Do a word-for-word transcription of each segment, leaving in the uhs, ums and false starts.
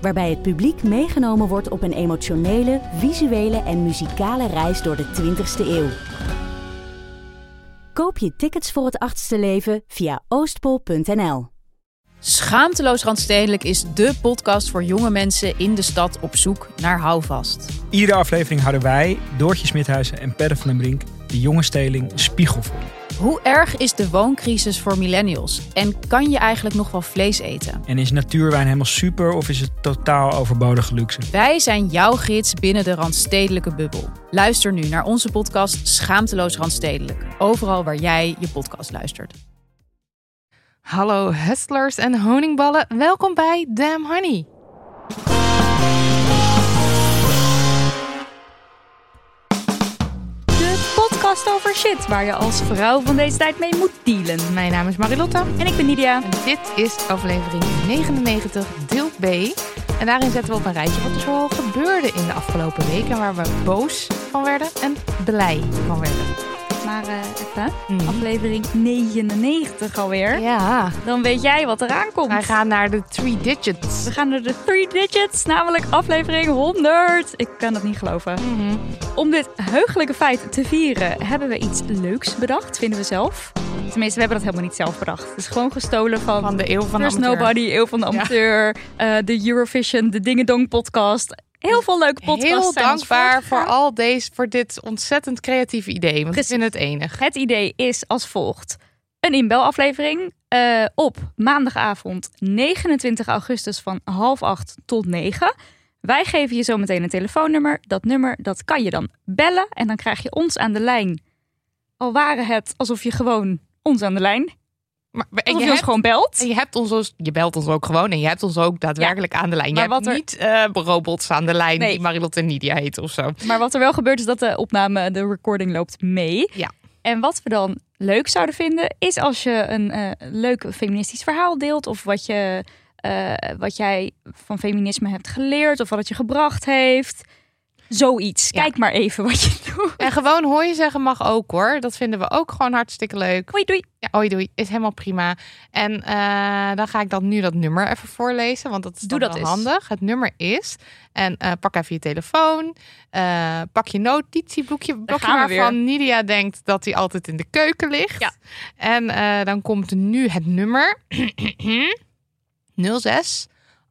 waarbij het publiek meegenomen wordt op een emotionele, visuele en muzikale reis door de twintigste eeuw. Koop je tickets voor Het Achtste Leven via Oostpool punt n l. Schaamteloos Randstedelijk is dé podcast voor jonge mensen in de stad op zoek naar houvast. Iedere aflevering houden wij, Doortje Smithuizen en Per van den Brink, de jonge stedeling spiegel voor. Hoe erg is de wooncrisis voor millennials? En kan je eigenlijk nog wel vlees eten? En is natuurwijn helemaal super of is het totaal overbodige luxe? Wij zijn jouw gids binnen de randstedelijke bubbel. Luister nu naar onze podcast Schaamteloos Randstedelijk. Overal waar jij je podcast luistert. Hallo hustlers en honingballen. Welkom bij Damn Honey. Over shit, waar je als vrouw van deze tijd mee moet dealen. Mijn naam is Marilotte. En ik ben Nidia. En dit is aflevering negenennegentig, deel B. En daarin zetten we op een rijtje wat er zoal gebeurde in de afgelopen weken, waar we boos van werden en blij van werden. Maar uh, even, mm. aflevering negenennegentig alweer. Ja. Dan weet jij wat eraan komt. Wij gaan naar de three digits. We gaan naar de three digits, namelijk aflevering honderd. Ik kan dat niet geloven. Mm-hmm. Om dit heugelijke feit te vieren hebben we iets leuks bedacht, vinden we zelf. Tenminste, we hebben dat helemaal niet zelf bedacht. Het is gewoon gestolen van, van de Eeuw van de Amateur. There's Nobody, Eeuw van de Amateur, ja. uh, de Eurovision, de Dingedong podcast. Heel veel leuke podcasts. Heel dankbaar voor al deze, voor dit ontzettend creatieve idee. Want ik vind het enig. Het idee is als volgt. Een inbelaflevering uh, op maandagavond negenentwintig augustus van half acht tot negen. Wij geven je zo meteen een telefoonnummer. Dat nummer, dat kan je dan bellen. En dan krijg je ons aan de lijn. Al waren het alsof je gewoon ons aan de lijn... Maar, en je, je hebt, ons gewoon belt. En je, hebt ons als, je belt ons ook gewoon en je hebt ons ook daadwerkelijk ja. aan de lijn. Je maar hebt er, niet uh, robots aan de lijn nee. die Marilotte en Nidia heet of zo. Maar wat er wel gebeurt is dat de opname, de recording loopt mee. Ja. En wat we dan leuk zouden vinden is als je een uh, leuk feministisch verhaal deelt. Of wat, je, uh, wat jij van feminisme hebt geleerd of wat het je gebracht heeft. Zoiets. Kijk ja. maar even wat je doet. En gewoon hoor je zeggen mag ook hoor. Dat vinden we ook gewoon hartstikke leuk. Hoi doei. Ja, hoi doei. Is helemaal prima. En uh, dan ga ik dan nu dat nummer even voorlezen. Want dat is Doe dan dat wel is. handig. Het nummer is... En uh, pak even je telefoon. Uh, pak je notitieblokje waarvan Nidia denkt dat hij altijd in de keuken ligt. Ja. En uh, dan komt nu het nummer. nul zes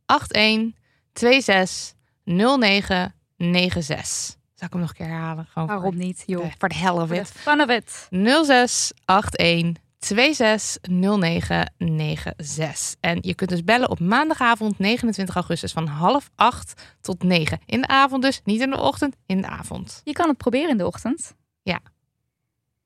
acht een twee zes nul negen negen zes. Zal ik hem nog een keer herhalen? Gewoon Waarom voor, niet, joh? De, voor de hell of it. Fun of it. nul zes acht een twee zes nul negen negen zes. En je kunt dus bellen op maandagavond negenentwintig augustus van half acht tot negen. In de avond dus, niet in de ochtend, in de avond. Je kan het proberen in de ochtend. Ja.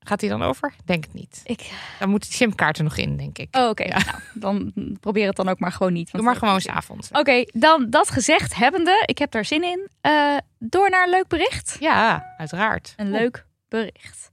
Gaat hij dan over? Denk het niet. Ik... Dan moeten de simkaart er nog in, denk ik. Oh, oké. Okay. Ja. Nou, dan probeer het dan ook maar gewoon niet. Want Doe maar gewoon s'avonds. Oké, okay, dan dat gezegd hebbende. Ik heb daar zin in. Uh, door naar een leuk bericht. Ja, uiteraard. Een leuk bericht.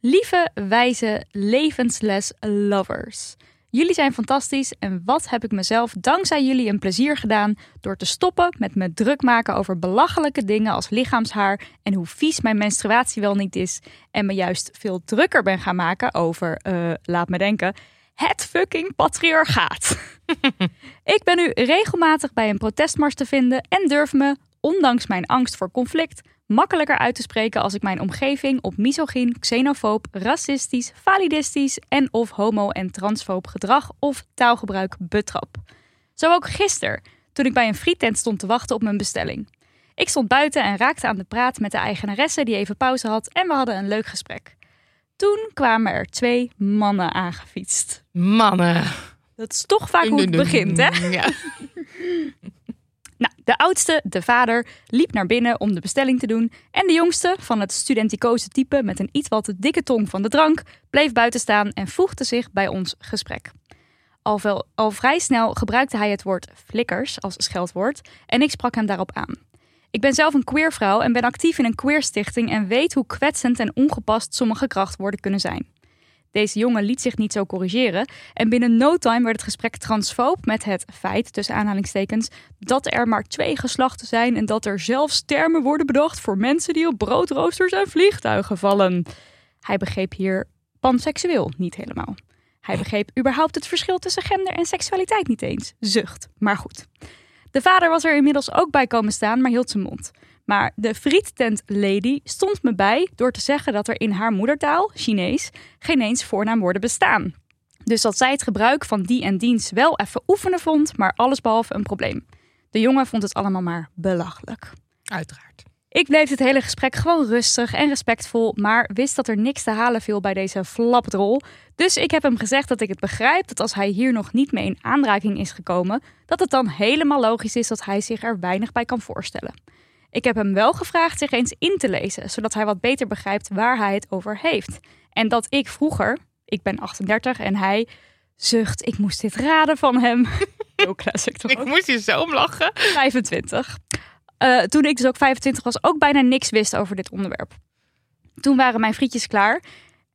Lieve, wijze, levensles lovers. Jullie zijn fantastisch en wat heb ik mezelf dankzij jullie een plezier gedaan door te stoppen met me druk maken over belachelijke dingen als lichaamshaar en hoe vies mijn menstruatie wel niet is en me juist veel drukker ben gaan maken over, uh, laat me denken, het fucking patriarchaat. Ik ben nu regelmatig bij een protestmars te vinden en durf me, ondanks mijn angst voor conflict, makkelijker uit te spreken als ik mijn omgeving op misogyn, xenofoob, racistisch, validistisch en of homo- en transfoob gedrag of taalgebruik betrap. Zo ook gisteren, toen ik bij een friettent stond te wachten op mijn bestelling. Ik stond buiten en raakte aan de praat met de eigenaresse die even pauze had en we hadden een leuk gesprek. Toen kwamen er twee mannen aangefietst. Mannen. Dat is toch vaak hoe het begint, hè? Ja. Nou, de oudste, de vader, liep naar binnen om de bestelling te doen. En de jongste, van het studenticoze type met een iets wat dikke tong van de drank, bleef buiten staan en voegde zich bij ons gesprek. Al, wel, al vrij snel gebruikte hij het woord flikkers als scheldwoord en ik sprak hem daarop aan. Ik ben zelf een queer vrouw en ben actief in een queerstichting en weet hoe kwetsend en ongepast sommige krachtwoorden kunnen zijn. Deze jongen liet zich niet zo corrigeren en binnen no time werd het gesprek transfoob met het feit, tussen aanhalingstekens, dat er maar twee geslachten zijn en dat er zelfs termen worden bedacht voor mensen die op broodroosters en vliegtuigen vallen. Hij begreep hier panseksueel niet helemaal. Hij begreep überhaupt het verschil tussen gender en seksualiteit niet eens. Zucht, maar goed. De vader was er inmiddels ook bij komen staan, maar hield zijn mond. Maar de friettent lady stond me bij door te zeggen dat er in haar moedertaal, Chinees, geen eens voornaamwoorden bestaan. Dus dat zij het gebruik van die en diens wel even oefenen vond, maar allesbehalve een probleem. De jongen vond het allemaal maar belachelijk. Uiteraard. Ik bleef het hele gesprek gewoon rustig en respectvol, maar wist dat er niks te halen viel bij deze flapdrol. Dus ik heb hem gezegd dat ik het begrijp dat als hij hier nog niet mee in aanraking is gekomen, dat het dan helemaal logisch is dat hij zich er weinig bij kan voorstellen. Ik heb hem wel gevraagd zich eens in te lezen, zodat hij wat beter begrijpt waar hij het over heeft. En dat ik vroeger, ik ben achtendertig en hij, zucht, ik moest dit raden van hem. Heel classic toch? Ik moest hier zo om lachen. vijfentwintig. Uh, toen ik dus ook vijfentwintig was, ook bijna niks wist over dit onderwerp. Toen waren mijn frietjes klaar.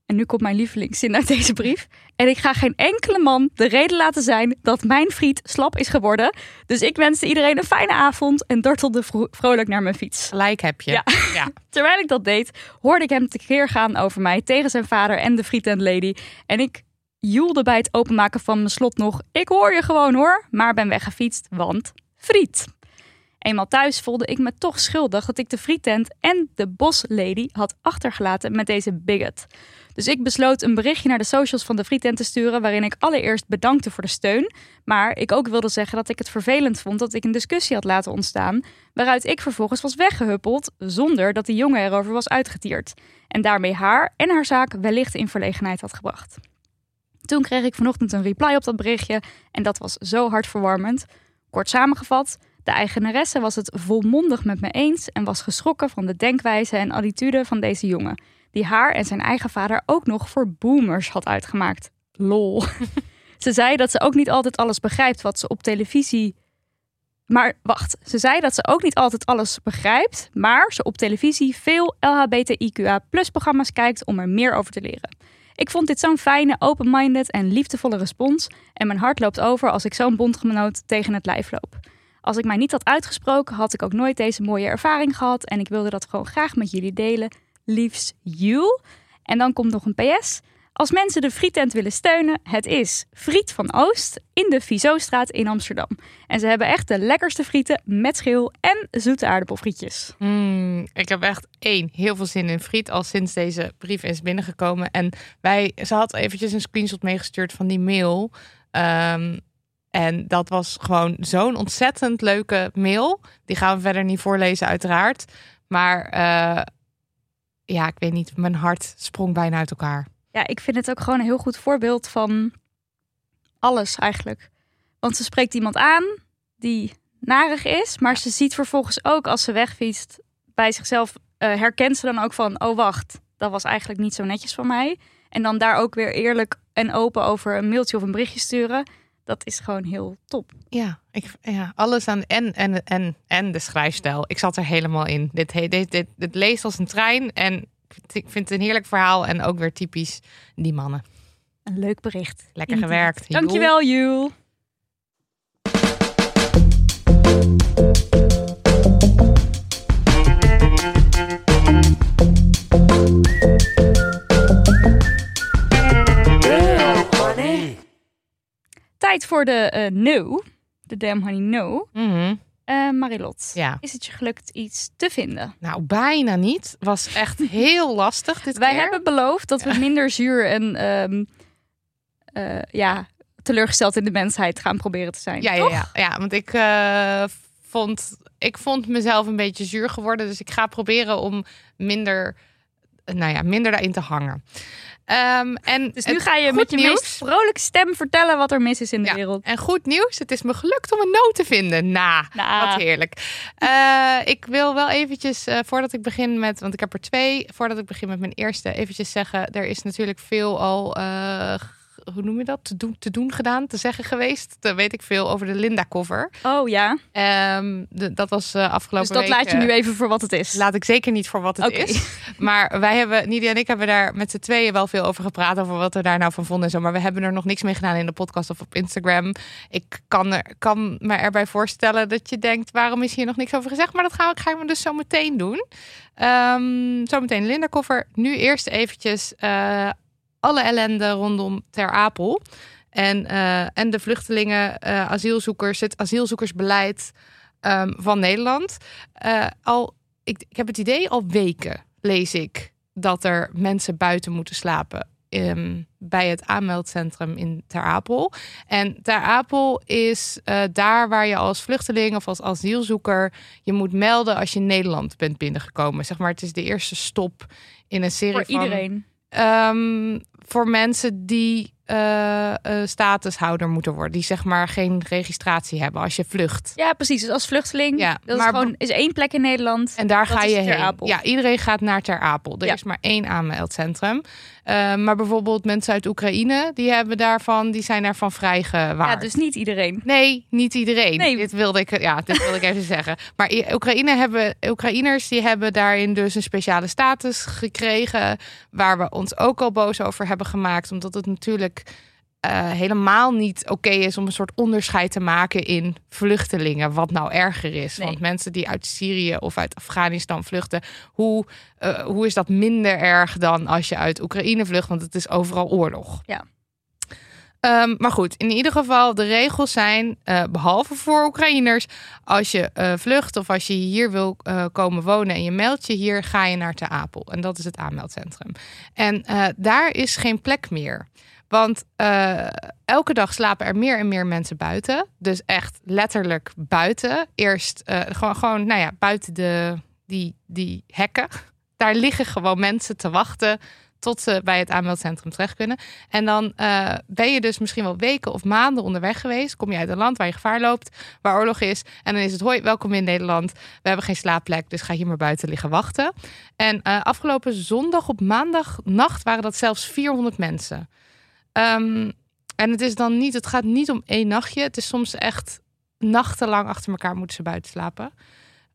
En nu komt mijn lievelingszin uit deze brief. En ik ga geen enkele man de reden laten zijn dat mijn friet slap is geworden. Dus ik wenste iedereen een fijne avond en dartelde vro- vrolijk naar mijn fiets. Gelijk heb je. Ja. Ja. Terwijl ik dat deed, hoorde ik hem tekeer gaan over mij tegen zijn vader en de frietent lady. En ik joelde bij het openmaken van mijn slot nog. Ik hoor je gewoon hoor, maar ben weggefietst, want friet. Eenmaal thuis voelde ik me toch schuldig dat ik de frietent en de boslady had achtergelaten met deze bigot. Dus ik besloot een berichtje naar de socials van de frietent te sturen waarin ik allereerst bedankte voor de steun. Maar ik ook wilde zeggen dat ik het vervelend vond dat ik een discussie had laten ontstaan waaruit ik vervolgens was weggehuppeld zonder dat die jongen erover was uitgetierd. En daarmee haar en haar zaak wellicht in verlegenheid had gebracht. Toen kreeg ik vanochtend een reply op dat berichtje en dat was zo hartverwarmend. Kort samengevat, de eigenaresse was het volmondig met me eens en was geschrokken van de denkwijze en attitude van deze jongen, die haar en zijn eigen vader ook nog voor boomers had uitgemaakt. Lol. Ze zei dat ze ook niet altijd alles begrijpt wat ze op televisie... Maar wacht, ze zei dat ze ook niet altijd alles begrijpt, maar ze op televisie veel L H B T I Q A plus-programma's kijkt om er meer over te leren. Ik vond dit zo'n fijne, open-minded en liefdevolle respons en mijn hart loopt over als ik zo'n bondgenoot tegen het lijf loop. Als ik mij niet had uitgesproken, had ik ook nooit deze mooie ervaring gehad en ik wilde dat gewoon graag met jullie delen. Liefst Yule. En dan komt nog een P S. Als mensen de frietent willen steunen, het is Friet van Oost in de Fiesostraat in Amsterdam. En ze hebben echt de lekkerste frieten met schil en zoete aardappelfrietjes. Mm, ik heb echt één, heel veel zin in friet al sinds deze brief is binnengekomen. En wij, ze had eventjes een screenshot meegestuurd van die mail. Um, en dat was gewoon zo'n ontzettend leuke mail. Die gaan we verder niet voorlezen uiteraard. Maar... Uh, Ja, ik weet niet. Mijn hart sprong bijna uit elkaar. Ja, ik vind het ook gewoon een heel goed voorbeeld van alles eigenlijk. Want ze spreekt iemand aan die narig is. Maar ze ziet vervolgens ook als ze wegfietst bij zichzelf... Uh, herkent ze dan ook van, oh wacht, dat was eigenlijk niet zo netjes van mij. En dan daar ook weer eerlijk en open over een mailtje of een berichtje sturen. Dat is gewoon heel top. Ja, ik, ja alles aan en, en, en, en de schrijfstijl. Ik zat er helemaal in. Dit, dit, dit, dit leest als een trein. En ik vind het een heerlijk verhaal. En ook weer typisch die mannen. Een leuk bericht. Lekker Inderdaad. Gewerkt. Yule. Dankjewel, Yule. Tijd voor de uh, no, de Damn Honey no. Mm-hmm. Uh, Marilotte, ja. Is het je gelukt iets te vinden? Nou, bijna niet. Was echt heel lastig dit Wij keer. Hebben beloofd dat we ja. minder zuur en um, uh, ja, teleurgesteld in de mensheid gaan proberen te zijn. Ja, ja, ja. ja want ik, uh, vond, ik vond mezelf een beetje zuur geworden. Dus ik ga proberen om minder, nou ja, minder daarin te hangen. Um, en dus nu ga je met je nieuws. meest vrolijke stem vertellen wat er mis is in de ja, wereld. En goed nieuws, het is me gelukt om een no te vinden. Nou, nah, nah. Wat heerlijk. Uh, ik wil wel eventjes, uh, voordat ik begin met, want ik heb er twee, voordat ik begin met mijn eerste, eventjes zeggen, er is natuurlijk veel al uh, hoe noem je dat? Te doen, te doen gedaan, te zeggen geweest. Daar weet ik veel over de LINDA-cover. Oh ja. Um, de, dat was uh, afgelopen week. Dus dat week, laat je nu even voor wat het is? Laat ik zeker niet voor wat het okay. is. Maar wij hebben, Nidia en ik hebben daar met z'n tweeën wel veel over gepraat. Over wat we daar nou van vonden en zo. Maar we hebben er nog niks mee gedaan in de podcast of op Instagram. Ik kan, er, kan me erbij voorstellen dat je denkt, waarom is hier nog niks over gezegd? Maar dat gaan we, gaan we dus zo meteen doen. Um, zometeen LINDA-cover. Nu eerst eventjes... Uh, alle ellende rondom Ter Apel. En, uh, en de vluchtelingen, uh, asielzoekers, het asielzoekersbeleid um, van Nederland. Uh, al, ik, ik heb het idee, al weken lees ik dat er mensen buiten moeten slapen. Um, bij het aanmeldcentrum in Ter Apel. En Ter Apel is uh, daar waar je als vluchteling of als asielzoeker je moet melden als je in Nederland bent binnengekomen. Zeg maar, het is de eerste stop in een serie van... Voor iedereen. Um, voor mensen die uh, uh, statushouder moeten worden. Die zeg maar geen registratie hebben als je vlucht. Ja, precies. Dus als vluchteling. Ja, dat maar, is gewoon is één plek in Nederland. En daar ga je heen. Ja, iedereen gaat naar Ter Apel. Er ja. is maar één aanmeldcentrum. Uh, maar bijvoorbeeld mensen uit Oekraïne, die hebben daarvan, die zijn daarvan vrijgewaard. Ja, dus niet iedereen. Nee, niet iedereen. Nee. Dit wilde ik, ja, dit wilde ik even zeggen. Maar Oekraïne hebben, Oekraïners die hebben daarin dus een speciale status gekregen, waar we ons ook al boos over hebben gemaakt, omdat het natuurlijk uh, helemaal niet oké okay is om een soort onderscheid te maken in vluchtelingen, wat nou erger is. Nee. Want mensen die uit Syrië of uit Afghanistan vluchten, hoe, uh, hoe is dat minder erg dan als je uit Oekraïne vlucht? Want het is overal oorlog. Ja. Um, maar goed, in ieder geval, de regels zijn, uh, behalve voor Oekraïners, als je uh, vlucht of als je hier wil uh, komen wonen en je meldt je hier, ga je naar Ter Apel. En dat is het aanmeldcentrum. En uh, daar is geen plek meer. Want uh, elke dag slapen er meer en meer mensen buiten. Dus echt letterlijk buiten. Eerst uh, gewoon, gewoon, nou ja, buiten de, die, die hekken. Daar liggen gewoon mensen te wachten tot ze bij het aanmeldcentrum terecht kunnen. En dan uh, ben je dus misschien wel weken of maanden onderweg geweest. Kom je uit een land waar je gevaar loopt, waar oorlog is. En dan is het, hoi, welkom in Nederland. We hebben geen slaapplek, dus ga hier maar buiten liggen wachten. En uh, afgelopen zondag op maandagnacht waren dat zelfs vierhonderd mensen. Um, en het is dan niet, het gaat niet om één nachtje. Het is soms echt nachtenlang achter elkaar moeten ze buiten slapen.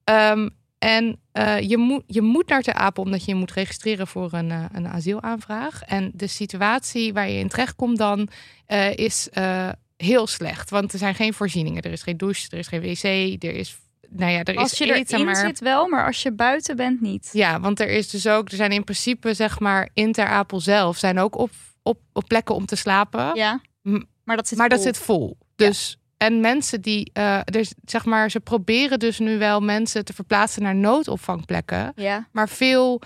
Um, En uh, je, moet, je moet naar Ter Apel omdat je je moet registreren voor een, uh, een asielaanvraag. En de situatie waar je in terechtkomt dan uh, is uh, heel slecht. Want er zijn geen voorzieningen. Er is geen douche, er is geen wc, er is, nou ja, er als is eten. Als je erin maar... zit wel, maar als je buiten bent niet. Ja, want er is dus ook, er zijn in principe zeg maar in Ter Apel zelf zijn ook op, op, op plekken om te slapen. Ja, maar dat zit maar vol. Dat zit vol. Dus... Ja. En mensen die, uh, dus, zeg maar, ze proberen dus nu wel mensen te verplaatsen naar noodopvangplekken. Ja. Maar veel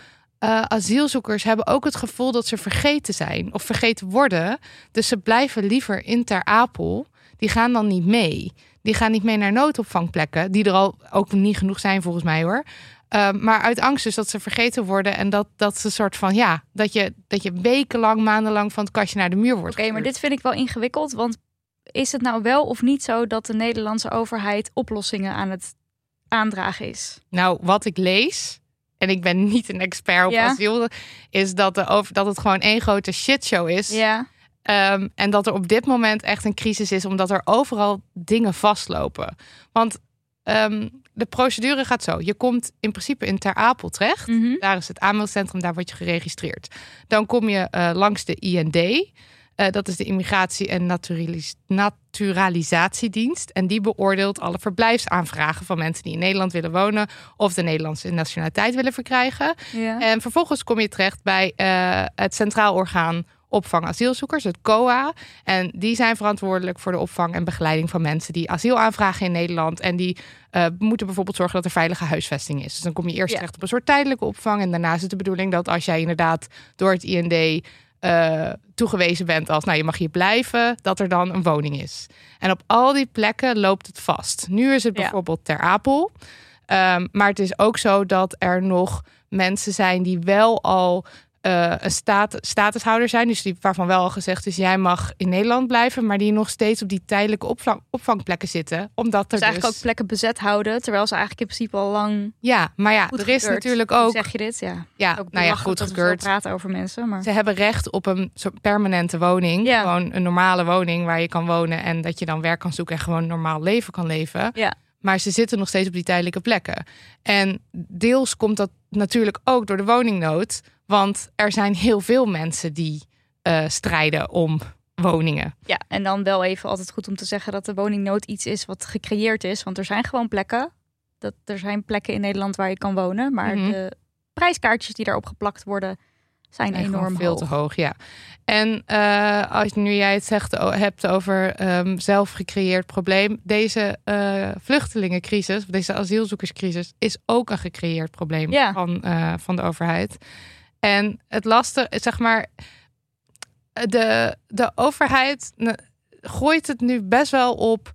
uh, asielzoekers hebben ook het gevoel dat ze vergeten zijn of vergeten worden. Dus ze blijven liever in Ter Apel. Die gaan dan niet mee. Die gaan niet mee naar noodopvangplekken. Die er al ook niet genoeg zijn volgens mij hoor. Uh, maar uit angst dus dat ze vergeten worden. En dat, dat ze een soort van, ja, dat je, dat je wekenlang, maandenlang van het kastje naar de muur wordt. Oké, okay, maar dit vind ik wel ingewikkeld, want... Is het nou wel of niet zo dat de Nederlandse overheid oplossingen aan het aandragen is? Nou, wat ik lees, en ik ben niet een expert op ja. asiel, is dat, de over, dat het gewoon één grote shitshow is. Ja. Um, en dat er op dit moment echt een crisis is, omdat er overal dingen vastlopen. Want um, de procedure gaat zo. Je komt in principe in Ter Apel terecht. Mm-hmm. Daar is het aanmeldcentrum, daar word je geregistreerd. Dan kom je uh, langs de I N D... Uh, dat is de Immigratie- en naturalis- Naturalisatiedienst. En die beoordeelt alle verblijfsaanvragen van mensen die in Nederland willen wonen of de Nederlandse nationaliteit willen verkrijgen. Ja. En vervolgens kom je terecht bij uh, het Centraal Orgaan Opvang Asielzoekers, het C O A. En die zijn verantwoordelijk voor de opvang en begeleiding van mensen die asiel aanvragen in Nederland. En die uh, moeten bijvoorbeeld zorgen dat er veilige huisvesting is. Dus dan kom je eerst ja. terecht op een soort tijdelijke opvang. En daarna is het de bedoeling dat als jij inderdaad door het I N D... Uh, toegewezen bent als, nou, je mag hier blijven, dat er dan een woning is. En op al die plekken loopt het vast. Nu is het bijvoorbeeld ja. Ter Apel. Um, maar het is ook zo dat er nog mensen zijn die wel al Uh, een staat, statushouder zijn. Dus die, waarvan wel al gezegd is, jij mag in Nederland blijven, maar die nog steeds op die tijdelijke opvang, opvangplekken zitten. Omdat er dus, dus eigenlijk ook plekken bezet houden, terwijl ze eigenlijk in principe al lang. Ja, maar ja, er is natuurlijk ook. Zeg je dit? Ja, ja, ook nou ja, goedgekeurd. Ze praten over mensen. Maar ze hebben recht op een soort permanente woning. Ja. Gewoon een normale woning waar je kan wonen en dat je dan werk kan zoeken en gewoon een normaal leven kan leven. Ja. Maar ze zitten nog steeds op die tijdelijke plekken. En deels komt dat natuurlijk ook door de woningnood. Want er zijn heel veel mensen die uh, strijden om woningen. Ja, en dan wel even altijd goed om te zeggen dat de woningnood iets is wat gecreëerd is. Want er zijn gewoon plekken. Dat, er zijn plekken in Nederland waar je kan wonen. Maar mm-hmm. de prijskaartjes die daarop geplakt worden zijn nee, enorm veel hoog. te hoog, ja. En uh, als nu jij het zegt, oh, hebt over um, zelf gecreëerd probleem. Deze uh, vluchtelingencrisis, of deze asielzoekerscrisis, is ook een gecreëerd probleem ja. van, uh, van de overheid. En het lastige, zeg maar, de, de overheid gooit het nu best wel op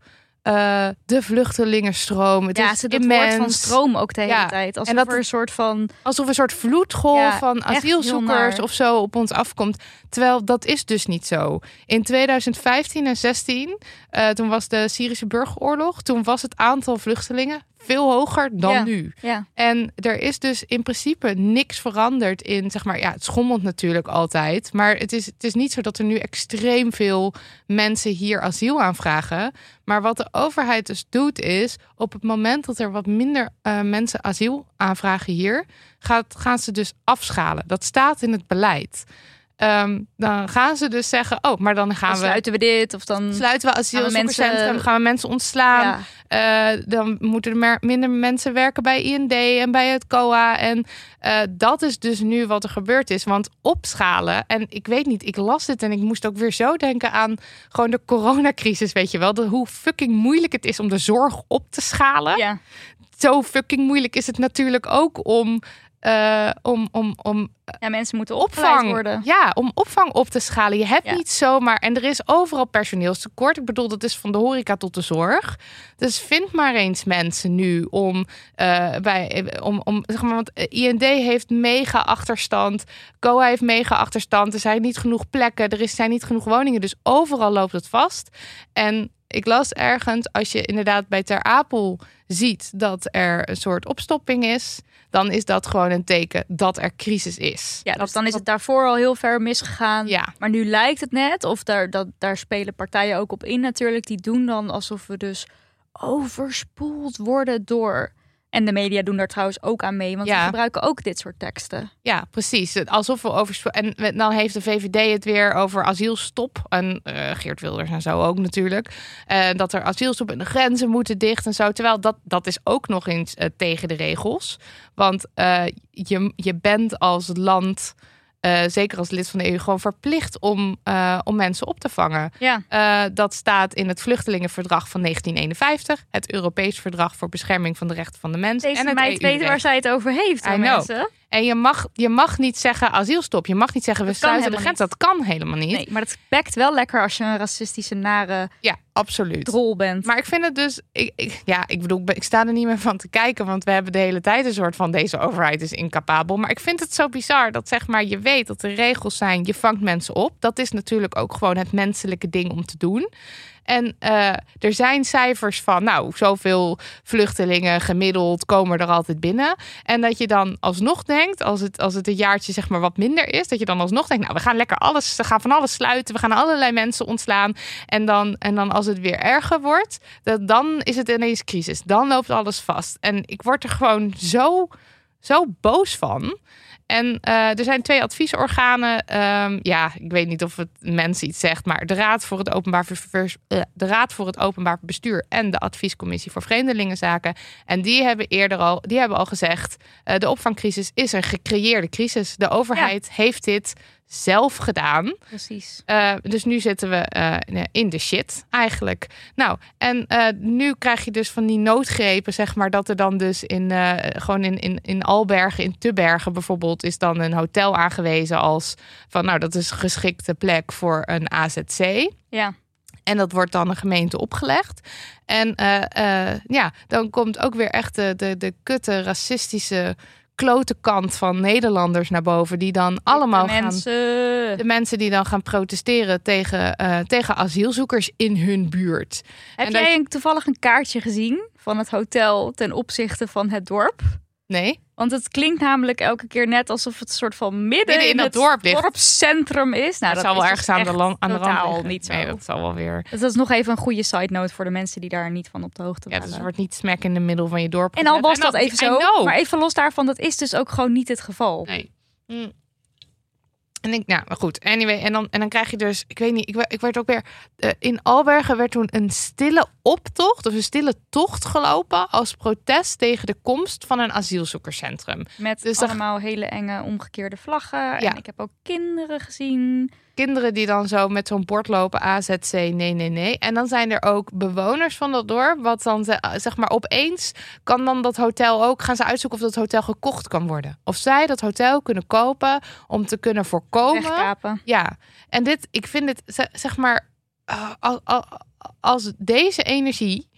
uh, de vluchtelingenstroom. Het ja, is het woord van stroom ook de hele ja. tijd. Alsof en dat, er een soort van... Alsof een soort vloedgolf ja, van asielzoekers of zo op ons afkomt. Terwijl dat is dus niet zo. In tweeduizend vijftien en zestien, uh, toen was de Syrische burgeroorlog, toen was het aantal vluchtelingen veel hoger dan ja, nu. Ja. En er is dus in principe niks veranderd in, zeg maar, ja, het schommelt natuurlijk altijd. Maar het is, het is niet zo dat er nu extreem veel mensen hier asiel aanvragen. Maar wat de overheid dus doet is, op het moment dat er wat minder uh, mensen asiel aanvragen hier, gaat, gaan ze dus afschalen. Dat staat in het beleid. Um, dan gaan ze dus zeggen, oh, maar dan gaan dan we... sluiten we dit, of dan sluiten we asielzoekerscentrum, gaan, gaan we mensen ontslaan. Ja. Uh, dan moeten er mer- minder mensen werken bij I N D en bij het C O A. En uh, dat is dus nu wat er gebeurd is. Want opschalen, en ik weet niet, ik las dit en ik moest ook weer zo denken aan gewoon de coronacrisis, weet je wel. De, hoe fucking moeilijk het is om de zorg op te schalen. Ja. Zo fucking moeilijk is het natuurlijk ook om... Uh, om, om, om ja, mensen moeten opvang worden. Ja, om opvang op te schalen. Je hebt ja. niet zomaar... En er is overal personeelstekort. Ik bedoel, dat is van de horeca tot de zorg. Dus vind maar eens mensen nu om... Uh, bij, om, om zeg maar, want I N D heeft mega achterstand. C O A heeft mega achterstand. Er zijn niet genoeg plekken. Er zijn niet genoeg woningen. Dus overal loopt het vast. En ik las ergens, als je inderdaad bij Ter Apel ziet dat er een soort opstopping is, dan is dat gewoon een teken dat er crisis is. Ja, dus dan is het daarvoor al heel ver misgegaan. Ja. Maar nu lijkt het net, of daar, dat, daar spelen partijen ook op in natuurlijk, die doen dan alsof we dus overspoeld worden door... En de media doen daar trouwens ook aan mee, want ja. ze gebruiken ook dit soort teksten. Ja, precies. Alsof we over... En dan heeft de V V D het weer over asielstop. En uh, Geert Wilders en zo ook natuurlijk. Uh, dat er asielstop en de grenzen moeten dicht en zo. Terwijl dat, dat is ook nog eens uh, tegen de regels. Want uh, je, je bent als land... Uh, zeker als lid van de E U, gewoon verplicht om, uh, om mensen op te vangen. Ja. Uh, dat staat in het Vluchtelingenverdrag van negentien eenenvijftig... het Europees Verdrag voor Bescherming van de Rechten van de Mens. Deze en het meid weet waar zij het over heeft, hoor, mensen. En je mag, je mag niet zeggen asielstop. Je mag niet zeggen we sluiten de grens. Dat kan helemaal niet. Nee, maar dat bekt wel lekker als je een racistische, nare... Ja, absoluut. ...drol bent. Maar ik vind het dus... Ik, ik, ja, ik bedoel, ik sta er niet meer van te kijken. Want we hebben de hele tijd een soort van... deze overheid is incapabel. Maar ik vind het zo bizar dat, zeg maar, je weet dat er regels zijn. Je vangt mensen op. Dat is natuurlijk ook gewoon het menselijke ding om te doen. En uh, er zijn cijfers van, nou, zoveel vluchtelingen gemiddeld komen er altijd binnen. En dat je dan alsnog denkt, als het, als het een jaartje zeg maar wat minder is, dat je dan alsnog denkt, nou, we gaan lekker alles, we gaan van alles sluiten, we gaan allerlei mensen ontslaan. En dan, en dan als het weer erger wordt, dat, dan is het ineens crisis. Dan loopt alles vast. En ik word er gewoon zo, zo boos van. En uh, er zijn twee adviesorganen. Um, ja, ik weet niet of het mensen iets zegt, maar de Raad voor het Openbaar, Ververs, uh, de Raad voor het Openbaar Bestuur en de Adviescommissie voor Vreemdelingenzaken. En die hebben eerder al, die hebben al gezegd, uh, de opvangcrisis is een gecreëerde crisis. De overheid ja. heeft dit zelf gedaan. Precies. Uh, dus nu zitten we uh, in de shit eigenlijk. Nou, en uh, nu krijg je dus van die noodgrepen, zeg maar, dat er dan dus in uh, gewoon in, in, in Albergen, in Tubbergen bijvoorbeeld, is dan een hotel aangewezen als van, nou, dat is een geschikte plek voor een A Z C. Ja. En dat wordt dan een gemeente opgelegd. En uh, uh, ja, dan komt ook weer echt de, de, de kutte racistische klote kant van Nederlanders naar boven. Die dan allemaal de gaan... Mensen. De mensen die dan gaan protesteren tegen, uh, tegen asielzoekers in hun buurt. Heb en jij dat... toevallig een kaartje gezien van het hotel ten opzichte van het dorp? Nee. Want het klinkt namelijk elke keer net alsof het soort van midden, midden in, in het dorp dorpscentrum is. Nou, dat, dat zal wel ergens dus aan de land aan de rand niet zo. Nee, dat zal wel weer. Dus dat is nog even een goede side note voor de mensen die daar niet van op de hoogte waren. Ja, dus het wordt niet smack in de middel van je dorp. En al was en dat, dat even zo, maar even los daarvan, dat is dus ook gewoon niet het geval. Nee. Mm. En ik, nou, maar goed. Anyway, en dan en dan krijg je dus, ik weet niet, ik, ik werd ook weer uh, in Albergen werd toen een stille optocht of een stille tocht gelopen als protest tegen de komst van een asielzoekerscentrum. Met dus allemaal dat, hele enge omgekeerde vlaggen. Ja. En ik heb ook kinderen gezien. Kinderen die dan zo met zo'n bord lopen, A Z C, nee, nee, nee. En dan zijn er ook bewoners van dat dorp, wat dan, zeg maar, opeens kan dan dat hotel ook, gaan ze uitzoeken of dat hotel gekocht kan worden. Of zij dat hotel kunnen kopen om te kunnen voorkomen. Wegkapen. Ja, en dit, ik vind het, zeg maar, als deze energie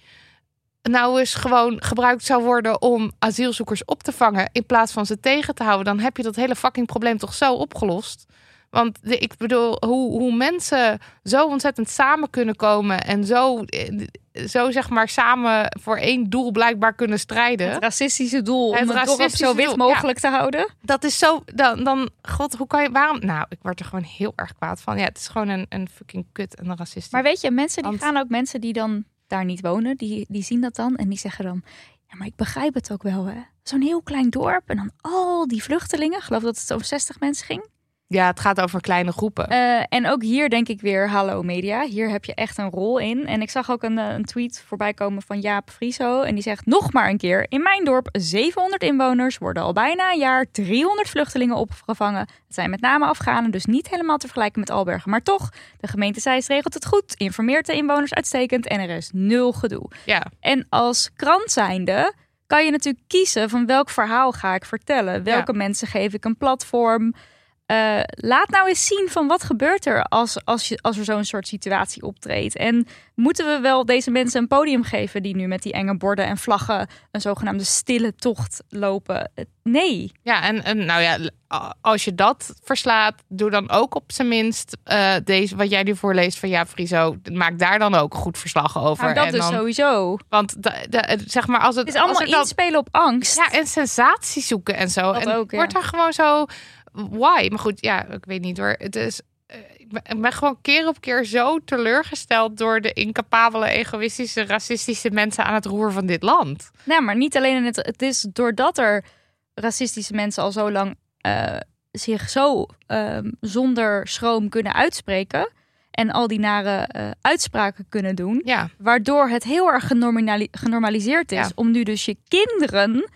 nou eens gewoon gebruikt zou worden om asielzoekers op te vangen in plaats van ze tegen te houden, dan heb je dat hele fucking probleem toch zo opgelost. Want de, ik bedoel, hoe, hoe mensen zo ontzettend samen kunnen komen en zo, zo zeg maar samen voor één doel blijkbaar kunnen strijden. Het racistische doel, om het, het dorp zo wit mogelijk ja, te houden. Dat is zo, dan, dan god, hoe kan je, waarom? Nou, ik word er gewoon heel erg kwaad van. Ja, het is gewoon een, een fucking kut en racistisch. Maar weet je, mensen die want, gaan ook mensen die dan daar niet wonen, die, die zien dat dan en die zeggen dan, ja, maar ik begrijp het ook wel, hè. Zo'n heel klein dorp en dan al die vluchtelingen, geloof dat het over zestig mensen ging. Ja, het gaat over kleine groepen. Uh, en ook hier denk ik weer, hallo media, hier heb je echt een rol in. En ik zag ook een, een tweet voorbij komen van Jaap Frieso. En die zegt nog maar een keer, in mijn dorp zevenhonderd inwoners worden al bijna een jaar driehonderd vluchtelingen opgevangen. Het zijn met name Afghanen, dus niet helemaal te vergelijken met Albergen. Maar toch, de gemeente Zeist regelt het goed, informeert de inwoners uitstekend en er is nul gedoe. Ja. En als krant zijnde kan je natuurlijk kiezen van welk verhaal ga ik vertellen. Welke ja. mensen geef ik een platform. Uh, laat nou eens zien van wat gebeurt er als, als, je, als er zo'n soort situatie optreedt. En moeten we wel deze mensen een podium geven die nu met die enge borden en vlaggen een zogenaamde stille tocht lopen? Nee. Ja, en, en nou ja, als je dat verslaat, doe dan ook op zijn minst uh, deze wat jij nu voorleest van Jaap Frieso. Maak daar dan ook goed verslag over. Nou, dat en dus dan, sowieso. Want da, da, zeg maar als het... Het is allemaal dan, inspelen op angst. Ja, en sensatie zoeken en zo. Dat en ook, ja. Wordt daar gewoon zo... Why? Maar goed, ja, ik weet niet hoor. Het is, uh, ik ben gewoon keer op keer zo teleurgesteld door de incapabele, egoïstische, racistische mensen aan het roer van dit land. Nou, maar niet alleen in het. Het is doordat er racistische mensen al zo lang uh, zich zo uh, zonder schroom kunnen uitspreken en al die nare uh, uitspraken kunnen doen, ja. Waardoor het heel erg genormali- genormaliseerd is ja. Om nu dus je kinderen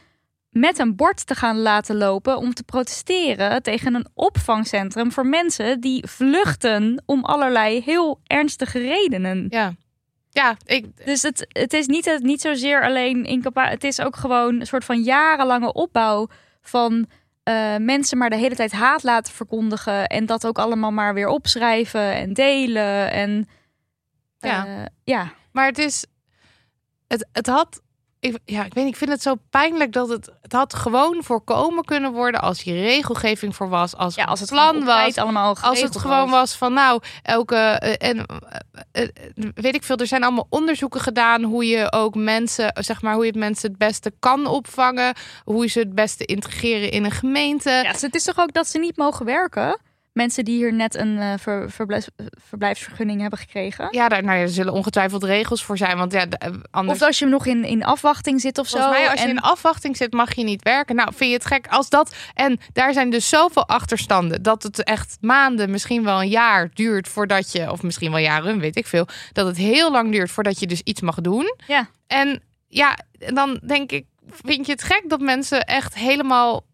met een bord te gaan laten lopen om te protesteren tegen een opvangcentrum voor mensen die vluchten om allerlei heel ernstige redenen. Ja, ja. Ik... Dus het, het is niet, niet zozeer alleen incapa- het is ook gewoon een soort van jarenlange opbouw van uh, mensen maar de hele tijd haat laten verkondigen en dat ook allemaal maar weer opschrijven en delen en uh, ja. ja. Maar het is het, het had Ik, ja, ik weet niet, ik vind het zo pijnlijk dat het, het had gewoon voorkomen kunnen worden als hier regelgeving voor was, als ja, als het plan was, allemaal als het gewoon was van nou, elke en weet ik veel, er zijn allemaal onderzoeken gedaan hoe je ook mensen, zeg maar, hoe je het mensen het beste kan opvangen, hoe je ze het beste integreren in een gemeente. Ja, dus het is toch ook dat ze niet mogen werken? Mensen die hier net een uh, ver, verblijf, verblijfsvergunning hebben gekregen. Ja, daar, nou ja, er zullen ongetwijfeld regels voor zijn. Want ja, de, anders... Of als je nog in, in afwachting zit of volgens zo. Mij, als en... je in afwachting zit, mag je niet werken. Nou, vind je het gek als dat... En daar zijn dus zoveel achterstanden... dat het echt maanden, misschien wel een jaar duurt voordat je... Of misschien wel jaren, weet ik veel. Dat het heel lang duurt voordat je dus iets mag doen. Ja. En ja, dan denk ik... Vind je het gek dat mensen echt helemaal...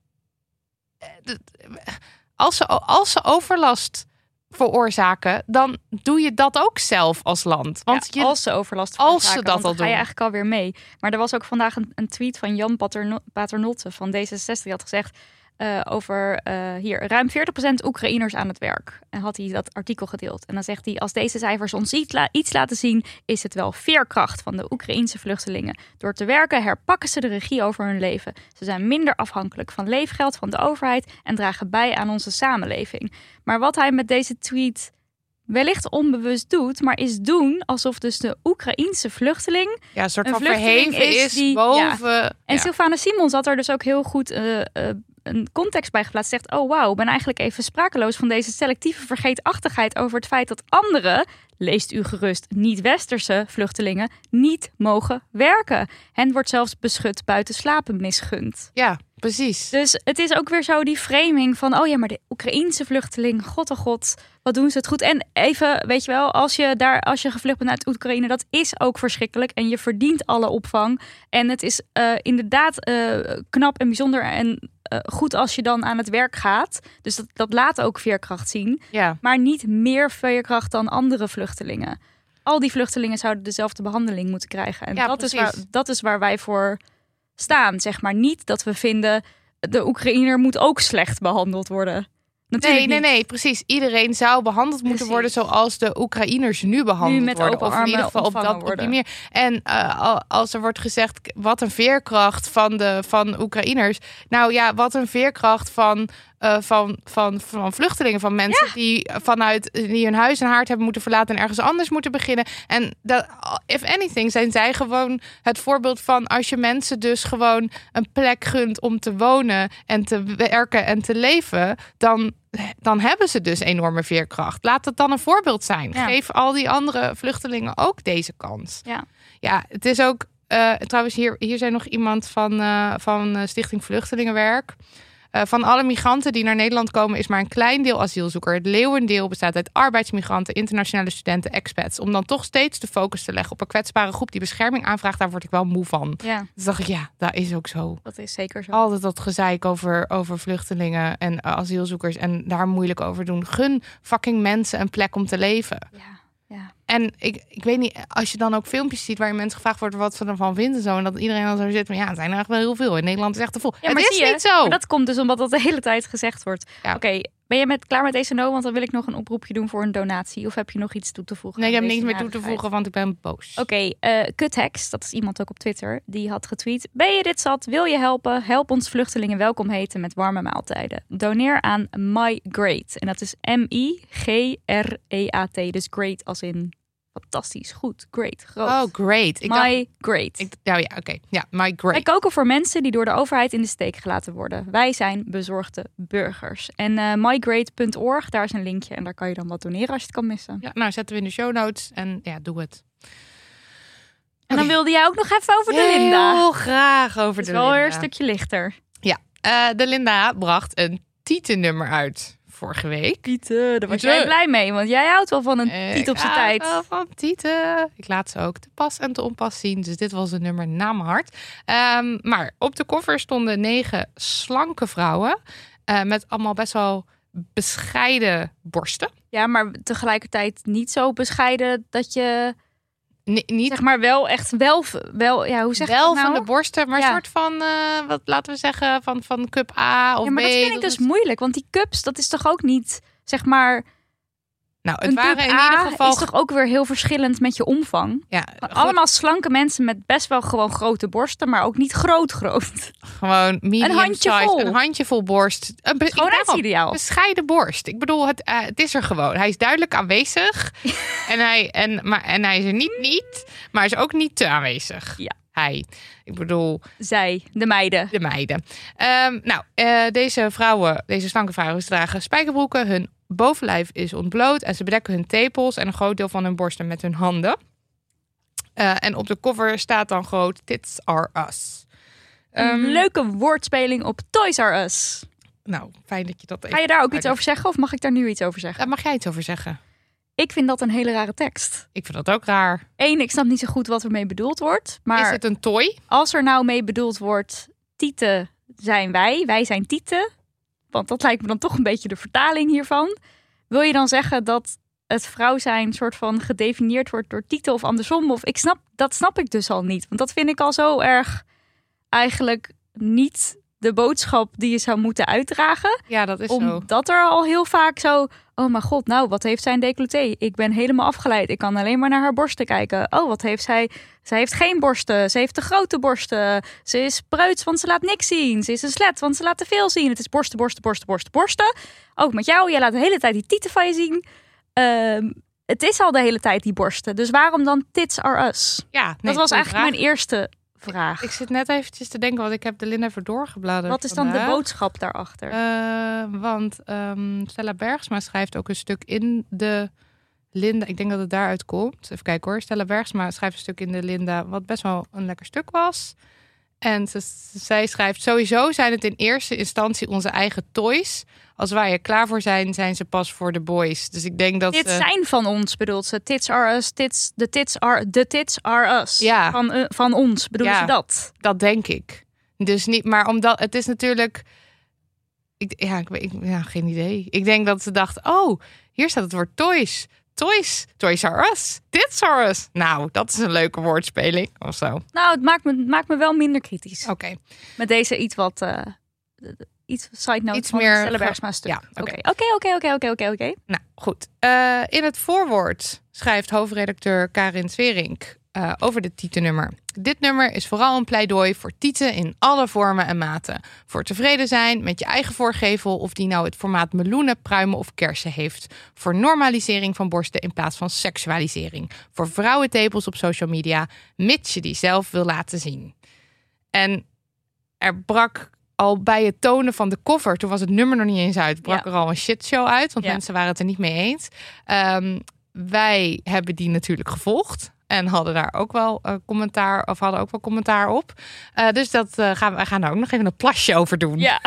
Als ze, als ze overlast veroorzaken, dan doe je dat ook zelf als land. Want ja, je, als ze overlast veroorzaken, als ze dat al doen. Ga je eigenlijk alweer mee. Maar er was ook vandaag een, een tweet van Jan Paternotte van D zesenzestig. Die had gezegd... uh, over uh, hier ruim veertig procent Oekraïners aan het werk. En had hij dat artikel gedeeld. En dan zegt hij, als deze cijfers ons iets laten zien, is het wel veerkracht van de Oekraïense vluchtelingen. Door te werken herpakken ze de regie over hun leven. Ze zijn minder afhankelijk van leefgeld van de overheid en dragen bij aan onze samenleving. Maar wat hij met deze tweet wellicht onbewust doet, maar is doen alsof dus de Oekraïense vluchteling ja, een soort van verheven is, is die, boven. Ja. En ja. Sylvana Simons had er dus ook heel goed uh, uh, een context bij geplaatst. Zegt, oh wauw, ik ben eigenlijk even sprakeloos van deze selectieve vergeetachtigheid over het feit dat anderen, leest u gerust, niet-westerse vluchtelingen niet mogen werken. Hen wordt zelfs beschut buiten slapen misgund. Ja, precies. Dus het is ook weer zo die framing van, oh ja, maar de Oekraïense vluchteling, god oh god, wat doen ze het goed. En even, weet je wel, als je daar, als je gevlucht bent uit Oekraïne, dat is ook verschrikkelijk. En je verdient alle opvang. En het is uh, inderdaad uh, knap en bijzonder en uh, goed als je dan aan het werk gaat. Dus dat, dat laat ook veerkracht zien. Ja. Maar niet meer veerkracht dan andere vluchtelingen. Al die vluchtelingen zouden dezelfde behandeling moeten krijgen. En ja, dat, is waar, dat is waar wij voor staan, zeg maar. Niet dat we vinden, de Oekraïner moet ook slecht behandeld worden. Natuurlijk nee, nee, nee, precies. Iedereen zou behandeld precies. moeten worden zoals de Oekraïners nu behandeld nu met worden. Of in ieder geval op dat op die manier. En uh, als er wordt gezegd, wat een veerkracht van de van Oekraïners. Nou ja, wat een veerkracht van, uh, van, van, van vluchtelingen. Van mensen ja. die vanuit die hun huis en haard hebben moeten verlaten en ergens anders moeten beginnen. En dat, if anything, zijn zij gewoon het voorbeeld van als je mensen dus gewoon een plek gunt om te wonen en te werken en te leven, dan dan hebben ze dus enorme veerkracht. Laat het dan een voorbeeld zijn. Ja. Geef al die andere vluchtelingen ook deze kans. Ja, ja het is ook... Uh, trouwens, hier, hier zijn nog iemand van, uh, van Stichting Vluchtelingenwerk. Uh, van alle migranten die naar Nederland komen is maar een klein deel asielzoeker. Het leeuwendeel bestaat uit arbeidsmigranten, internationale studenten, expats. Om dan toch steeds de focus te leggen op een kwetsbare groep die bescherming aanvraagt, daar word ik wel moe van. Ja. Dus dacht ik, ja, dat is ook zo. Dat is zeker zo. Altijd dat gezeik over, over vluchtelingen en uh, asielzoekers en daar moeilijk over doen. Gun fucking mensen een plek om te leven. Ja. Ja. En ik, ik weet niet, als je dan ook filmpjes ziet waarin mensen gevraagd worden wat ze ervan vinden zo, en dat iedereen dan zo zit van ja, het zijn er echt wel heel veel. In Nederland is echt te vol. Ja, maar het is je, niet zo. Maar dat komt dus omdat dat de hele tijd gezegd wordt. Ja. Oké, okay, ben je met, klaar met deze no? Want dan wil ik nog een oproepje doen voor een donatie. Of heb je nog iets toe te voegen? Nee, ik heb niks meer toe te voegen, want ik ben boos. Oké, okay, uh, Kuthex, dat is iemand ook op Twitter, die had getweet. Ben je dit zat? Wil je helpen? Help ons vluchtelingen welkom heten met warme maaltijden. Doneer aan MyGrate. En dat is M I G R E A T. Dus great als in fantastisch, goed, great, groot. Oh, great. Ik My dacht, great. Ik, nou ja, oké. Okay. Ja, my great. Wij koken voor mensen die door de overheid in de steek gelaten worden. Wij zijn bezorgde burgers. En uh, my great punt org, daar is een linkje. En daar kan je dan wat doneren als je het kan missen. Ja, nou, zetten we in de show notes. En ja, doe het. En okay. Dan wilde jij ook nog even over de Linda. Heel graag over dus de Linda. Het is wel weer een stukje lichter. Ja, uh, de Linda bracht een tietennummer uit. Vorige week. Tieten, daar was Tieten. Jij blij mee, want jij houdt wel van een ik tiet op zijn tijd. Ik hou van tieten. Ik laat ze ook te pas en te onpas zien, dus dit was een nummer na mijn hart. Um, maar op de cover stonden negen slanke vrouwen uh, met allemaal best wel bescheiden borsten. Ja, maar tegelijkertijd niet zo bescheiden dat je... Nee, niet. Zeg maar wel echt wel, wel ja, hoe zeg je nou? Van de borsten, maar ja. Een soort van, uh, wat laten we zeggen, van, van cup A of B. Ja, maar B, dat vind ik dus het... moeilijk, want die cups, dat is toch ook niet, zeg maar... Nou, het een waren cup in A ieder geval... is toch ook weer heel verschillend met je omvang? Ja, allemaal slanke mensen met best wel gewoon grote borsten, maar ook niet groot groot. Gewoon medium een handje size, vol. Een handjevol borst. Een be- schoonheidsideaal. Bescheiden borst. Ik bedoel, het, uh, het is er gewoon. Hij is duidelijk aanwezig en, hij, en, maar, en hij is er niet niet, maar hij is ook niet te aanwezig. Ja. Hij. Ik bedoel... Zij, de meiden. De meiden. Um, nou, uh, deze vrouwen, deze slanke vrouwen dragen spijkerbroeken, hun bovenlijf is ontbloot en ze bedekken hun tepels en een groot deel van hun borsten met hun handen. Uh, en op de cover staat dan groot Tits Are Us. Um, een leuke woordspeling op Toys Are Us. Nou, fijn dat je dat even... Ga je daar ook uitleggen. Iets over zeggen of mag ik daar nu iets over zeggen? Daar mag jij iets over zeggen. Ik vind dat een hele rare tekst. Ik vind dat ook raar. Eén, ik snap niet zo goed wat ermee bedoeld wordt. Maar is het een toy? Als er nou mee bedoeld wordt, Tieten zijn wij, wij zijn Tieten... Want dat lijkt me dan toch een beetje de vertaling hiervan. Wil je dan zeggen dat het vrouw zijn soort van gedefinieerd wordt door titel of andersom? Of ik snap, dat snap ik dus al niet. Want dat vind ik al zo erg eigenlijk niet de boodschap die je zou moeten uitdragen. Ja, dat is omdat zo. Omdat er al heel vaak zo... Oh mijn god, nou, wat heeft zij een decolleté? Ik ben helemaal afgeleid. Ik kan alleen maar naar haar borsten kijken. Oh, wat heeft zij? Zij heeft geen borsten. Ze heeft te grote borsten. Ze is preuts, want ze laat niks zien. Ze is een slet, want ze laat te veel zien. Het is borsten, borsten, borsten, borsten, borsten. Ook met jou. Jij laat de hele tijd die tieten van je zien. Uh, het is al de hele tijd die borsten. Dus waarom dan Tits Are Us? Ja, nee, dat was eigenlijk vraag. Mijn eerste... vraag. Ik, ik zit net eventjes te denken, want ik heb de Linda voor doorgebladerd. Wat is dan vandaag. De boodschap daarachter? Uh, want um, Stella Bergsma schrijft ook een stuk in de Linda. Ik denk dat het daaruit komt. Even kijken hoor. Stella Bergsma schrijft een stuk in de Linda, wat best wel een lekker stuk was. En ze, zij schrijft, sowieso zijn het in eerste instantie onze eigen toys. Als wij er klaar voor zijn, zijn ze pas voor de boys. Dus ik denk dat... Dit ze... zijn van ons, bedoelt ze. Tits are us, tits, de tits are, de tits are us. Ja. Van, uh, van ons, bedoelt ja, ze dat? Dat denk ik. Dus niet, maar omdat het is natuurlijk... Ik, ja, ik, ik, ja, geen idee. Ik denk dat ze dacht, oh, hier staat het woord toys. Toys, toys are us, tits are us. Nou, dat is een leuke woordspeling of zo. Nou, het maakt me, maakt me wel minder kritisch. Oké. Okay. Met deze iets wat... Uh, Iets side note Iets van meer Stella Bergsma stuk. Oké, oké, oké, oké, oké, oké. Nou, goed. Uh, in het voorwoord schrijft hoofdredacteur Karin Zwerink uh, over dit tietennummer. Dit nummer is vooral een pleidooi voor tieten in alle vormen en maten. Voor tevreden zijn met je eigen voorgevel, of die nou het formaat meloenen, pruimen of kersen heeft. Voor normalisering van borsten in plaats van seksualisering. Voor vrouwentepels op social media, mits je die zelf wil laten zien. En er brak... al bij het tonen van de cover, toen was het nummer nog niet eens uit, brak ja. er al een shitshow uit, want ja. mensen waren het er niet mee eens. Um, wij hebben die natuurlijk gevolgd en hadden daar ook wel uh, commentaar of hadden ook wel commentaar op. Uh, dus dat uh, gaan we gaan daar ook nog even een plasje over doen. Ja.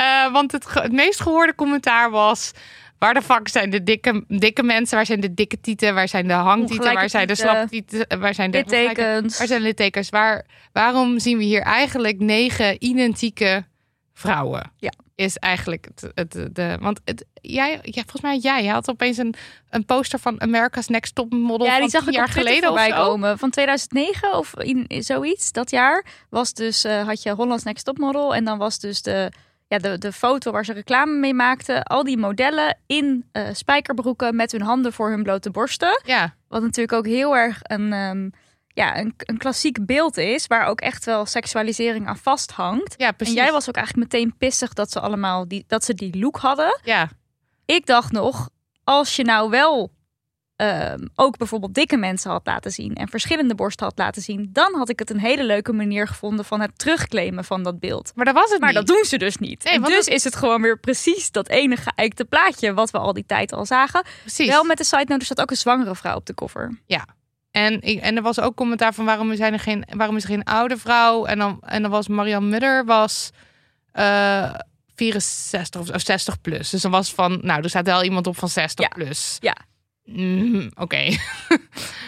uh, want het, het meest gehoorde commentaar was: waar de fuck zijn de dikke, dikke mensen? Waar zijn de dikke tieten? Waar zijn de hangtieten? Waar zijn de slaptieten? Waar zijn de littekens? Waar zijn de littekens? Waar, waarom zien we hier eigenlijk negen identieke vrouwen? Ja. Is eigenlijk het... het de, want het, jij, ja, volgens mij jij. Je had opeens een, een poster van America's Next Top Model. Ja, die zag ik jaar geleden voorbij komen. Van tweeduizend negen of in, in, zoiets. Dat jaar was dus, uh, had je Holland's Next Top Model. En dan was dus de... Ja, de, de foto waar ze reclame mee maakten. Al die modellen in uh, spijkerbroeken met hun handen voor hun blote borsten. Ja. Wat natuurlijk ook heel erg een, um, ja, een, een klassiek beeld is. Waar ook echt wel seksualisering aan vasthangt. Ja, precies. En jij was ook eigenlijk meteen pissig dat ze allemaal die, dat ze die look hadden. Ja. Ik dacht nog, als je nou wel uh, ook bijvoorbeeld dikke mensen had laten zien. En verschillende borsten had laten zien. Dan had ik het een hele leuke manier gevonden van het terugclaimen van dat beeld. Maar dat was het Maar niet. Dat doen ze dus niet. Nee, en dus dat... is het gewoon weer precies dat ene geëikte plaatje wat we al die tijd al zagen. Precies. Wel met de side note, er staat ook een zwangere vrouw op de cover. Ja. En, en er was ook commentaar van waarom, zijn er geen, waarom is er geen oude vrouw? En dan, en dan was Marianne Mudder was... Uh, vierenzestig of, of zestig plus. Dus dan was van, nou, er staat wel iemand op van zestig ja. plus. Ja. Mm, Oké. Okay.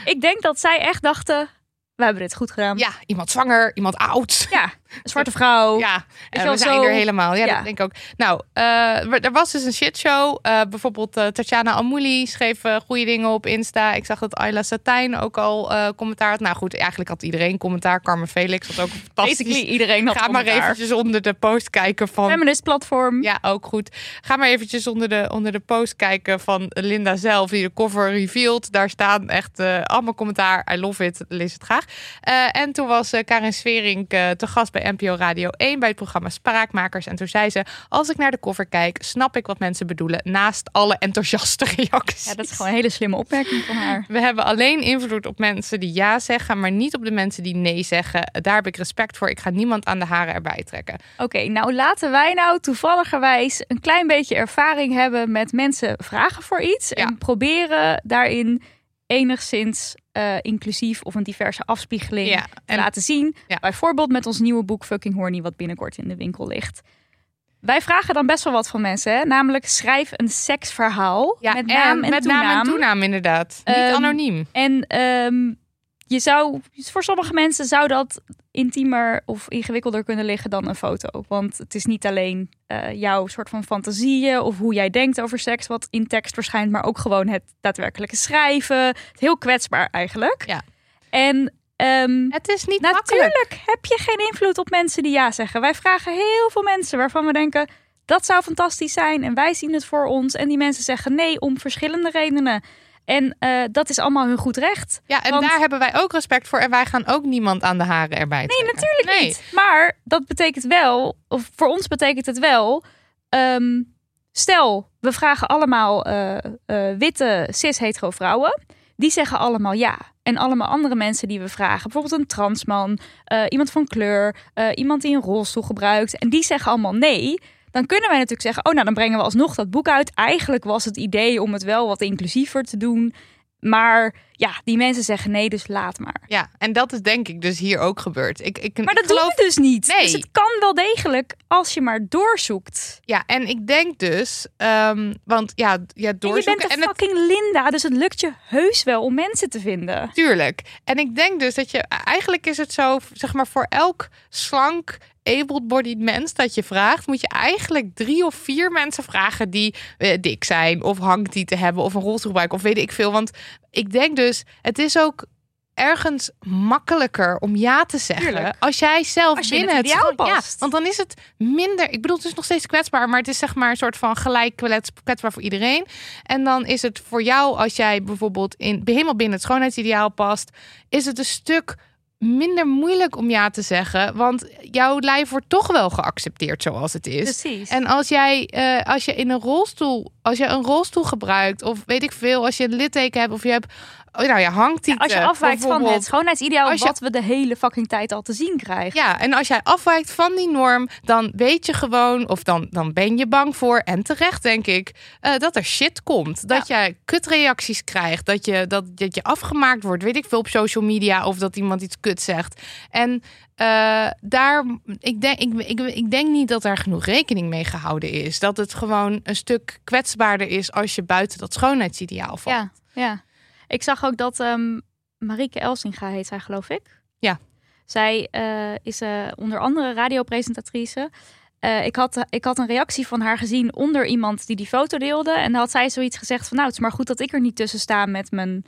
Ik denk dat zij echt dachten, we hebben dit goed gedaan. Ja, iemand zwanger, iemand oud. Ja, een zwarte vrouw. Ja, en we zijn zo... er helemaal. Ja, ja, dat denk ik ook. Nou, uh, er was dus een shitshow. Uh, bijvoorbeeld uh, Tatjana Amuli schreef uh, goede dingen op Insta. Ik zag dat Ayla Satijn ook al uh, commentaar had. Nou goed, eigenlijk had iedereen commentaar. Carmen Felix had ook een fantastisch... Basically iedereen had Ga commentaar. Maar eventjes onder de post kijken van... Feminist platform. Ja, ook goed. Ga maar eventjes onder de, onder de post kijken van Linda zelf, die de cover revealed. Daar staan echt uh, allemaal commentaar. I love it. Lees het graag. Uh, en toen was uh, Karin Zwerink uh, te gast bij N P O Radio één bij het programma Spraakmakers. En toen zei ze, als ik naar de cover kijk, snap ik wat mensen bedoelen, naast alle enthousiaste reacties. Ja, dat is gewoon een hele slimme opmerking van haar. We hebben alleen invloed op mensen die ja zeggen, maar niet op de mensen die nee zeggen. Daar heb ik respect voor. Ik ga niemand aan de haren erbij trekken. Oké, okay, nou laten wij nou toevalligerwijs een klein beetje ervaring hebben met mensen vragen voor iets. Ja. En proberen daarin enigszins... Uh, inclusief of een diverse afspiegeling ja, en, laten zien. Ja. Bijvoorbeeld met ons nieuwe boek Fucking Horny, wat binnenkort in de winkel ligt. Wij vragen dan best wel wat van mensen, hè? Namelijk schrijf een seksverhaal ja, met naam en, en met toenaam. Naam en toenaam, inderdaad. Um, Niet anoniem. En um, je zou, voor sommige mensen zou dat intiemer of ingewikkelder kunnen liggen dan een foto. Want het is niet alleen uh, jouw soort van fantasieën of hoe jij denkt over seks wat in tekst verschijnt, maar ook gewoon het daadwerkelijke schrijven. Heel kwetsbaar eigenlijk. Ja. En Um, het is niet natuurlijk makkelijk. Natuurlijk heb je geen invloed op mensen die ja zeggen. Wij vragen heel veel mensen waarvan we denken... dat zou fantastisch zijn en wij zien het voor ons. En die mensen zeggen nee om verschillende redenen. En uh, dat is allemaal hun goed recht. Ja, en want... daar hebben wij ook respect voor. En wij gaan ook niemand aan de haren erbij trekken. Nee, natuurlijk nee. niet. Maar dat betekent wel, of voor ons betekent het wel... Um, stel, we vragen allemaal uh, uh, witte cis-hetero vrouwen... Die zeggen allemaal ja. En allemaal andere mensen die we vragen. Bijvoorbeeld een transman, uh, iemand van kleur, uh, iemand die een rolstoel gebruikt. En die zeggen allemaal nee. Dan kunnen wij natuurlijk zeggen, oh nou dan brengen we alsnog dat boek uit. Eigenlijk was het idee om het wel wat inclusiever te doen. Maar ja, die mensen zeggen nee, dus laat maar. Ja, en dat is denk ik dus hier ook gebeurd. Ik, ik, maar dat geloof... doen we dus niet. Nee. Dus het kan wel degelijk als je maar doorzoekt. Ja, en ik denk dus, um, want ja, ja doorzoeken... En je bent een en fucking het... Linda, dus het lukt je heus wel om mensen te vinden. Tuurlijk. En ik denk dus dat je, eigenlijk is het zo, zeg maar voor elk slank... able-bodied mens dat je vraagt... moet je eigenlijk drie of vier mensen vragen... die eh, dik zijn of hangtieten hebben... of een rolstoel gebruiken of weet ik veel. Want ik denk dus, het is ook ergens makkelijker om ja te zeggen... Tuurlijk. Als jij zelf als binnen het, het past. Ja, want dan is het minder... Ik bedoel, het is nog steeds kwetsbaar... maar het is zeg maar een soort van gelijk kwetsbaar voor iedereen. En dan is het voor jou, als jij bijvoorbeeld... in helemaal binnen het schoonheidsideaal past... is het een stuk... minder moeilijk om ja te zeggen, want jouw lijf wordt toch wel geaccepteerd zoals het is. Precies. En als jij, uh, als je in een rolstoel, als je een rolstoel gebruikt, of weet ik veel, als je een litteken hebt of je hebt, nou ja, hangtieten. Als je afwijkt van het schoonheidsideaal, je, wat we de hele fucking tijd al te zien krijgen. Ja, en als jij afwijkt van die norm, dan weet je gewoon, of dan, dan ben je bang voor, en terecht denk ik, uh, dat er shit komt. Dat ja. jij kutreacties krijgt, dat je, dat, dat je afgemaakt wordt, weet ik veel, op social media, of dat iemand iets kut zegt. En uh, daar, ik denk, ik, ik, ik denk niet dat daar genoeg rekening mee gehouden is. Dat het gewoon een stuk kwetsbaarder is als je buiten dat schoonheidsideaal valt. Ja, ja. Ik zag ook dat um, Marieke Elzinga heet zij, geloof ik. Ja. Zij uh, is uh, onder andere radiopresentatrice. Uh, ik, had, ik had een reactie van haar gezien onder iemand die die foto deelde. En dan had zij zoiets gezegd van... nou, het is maar goed dat ik er niet tussen sta met mijn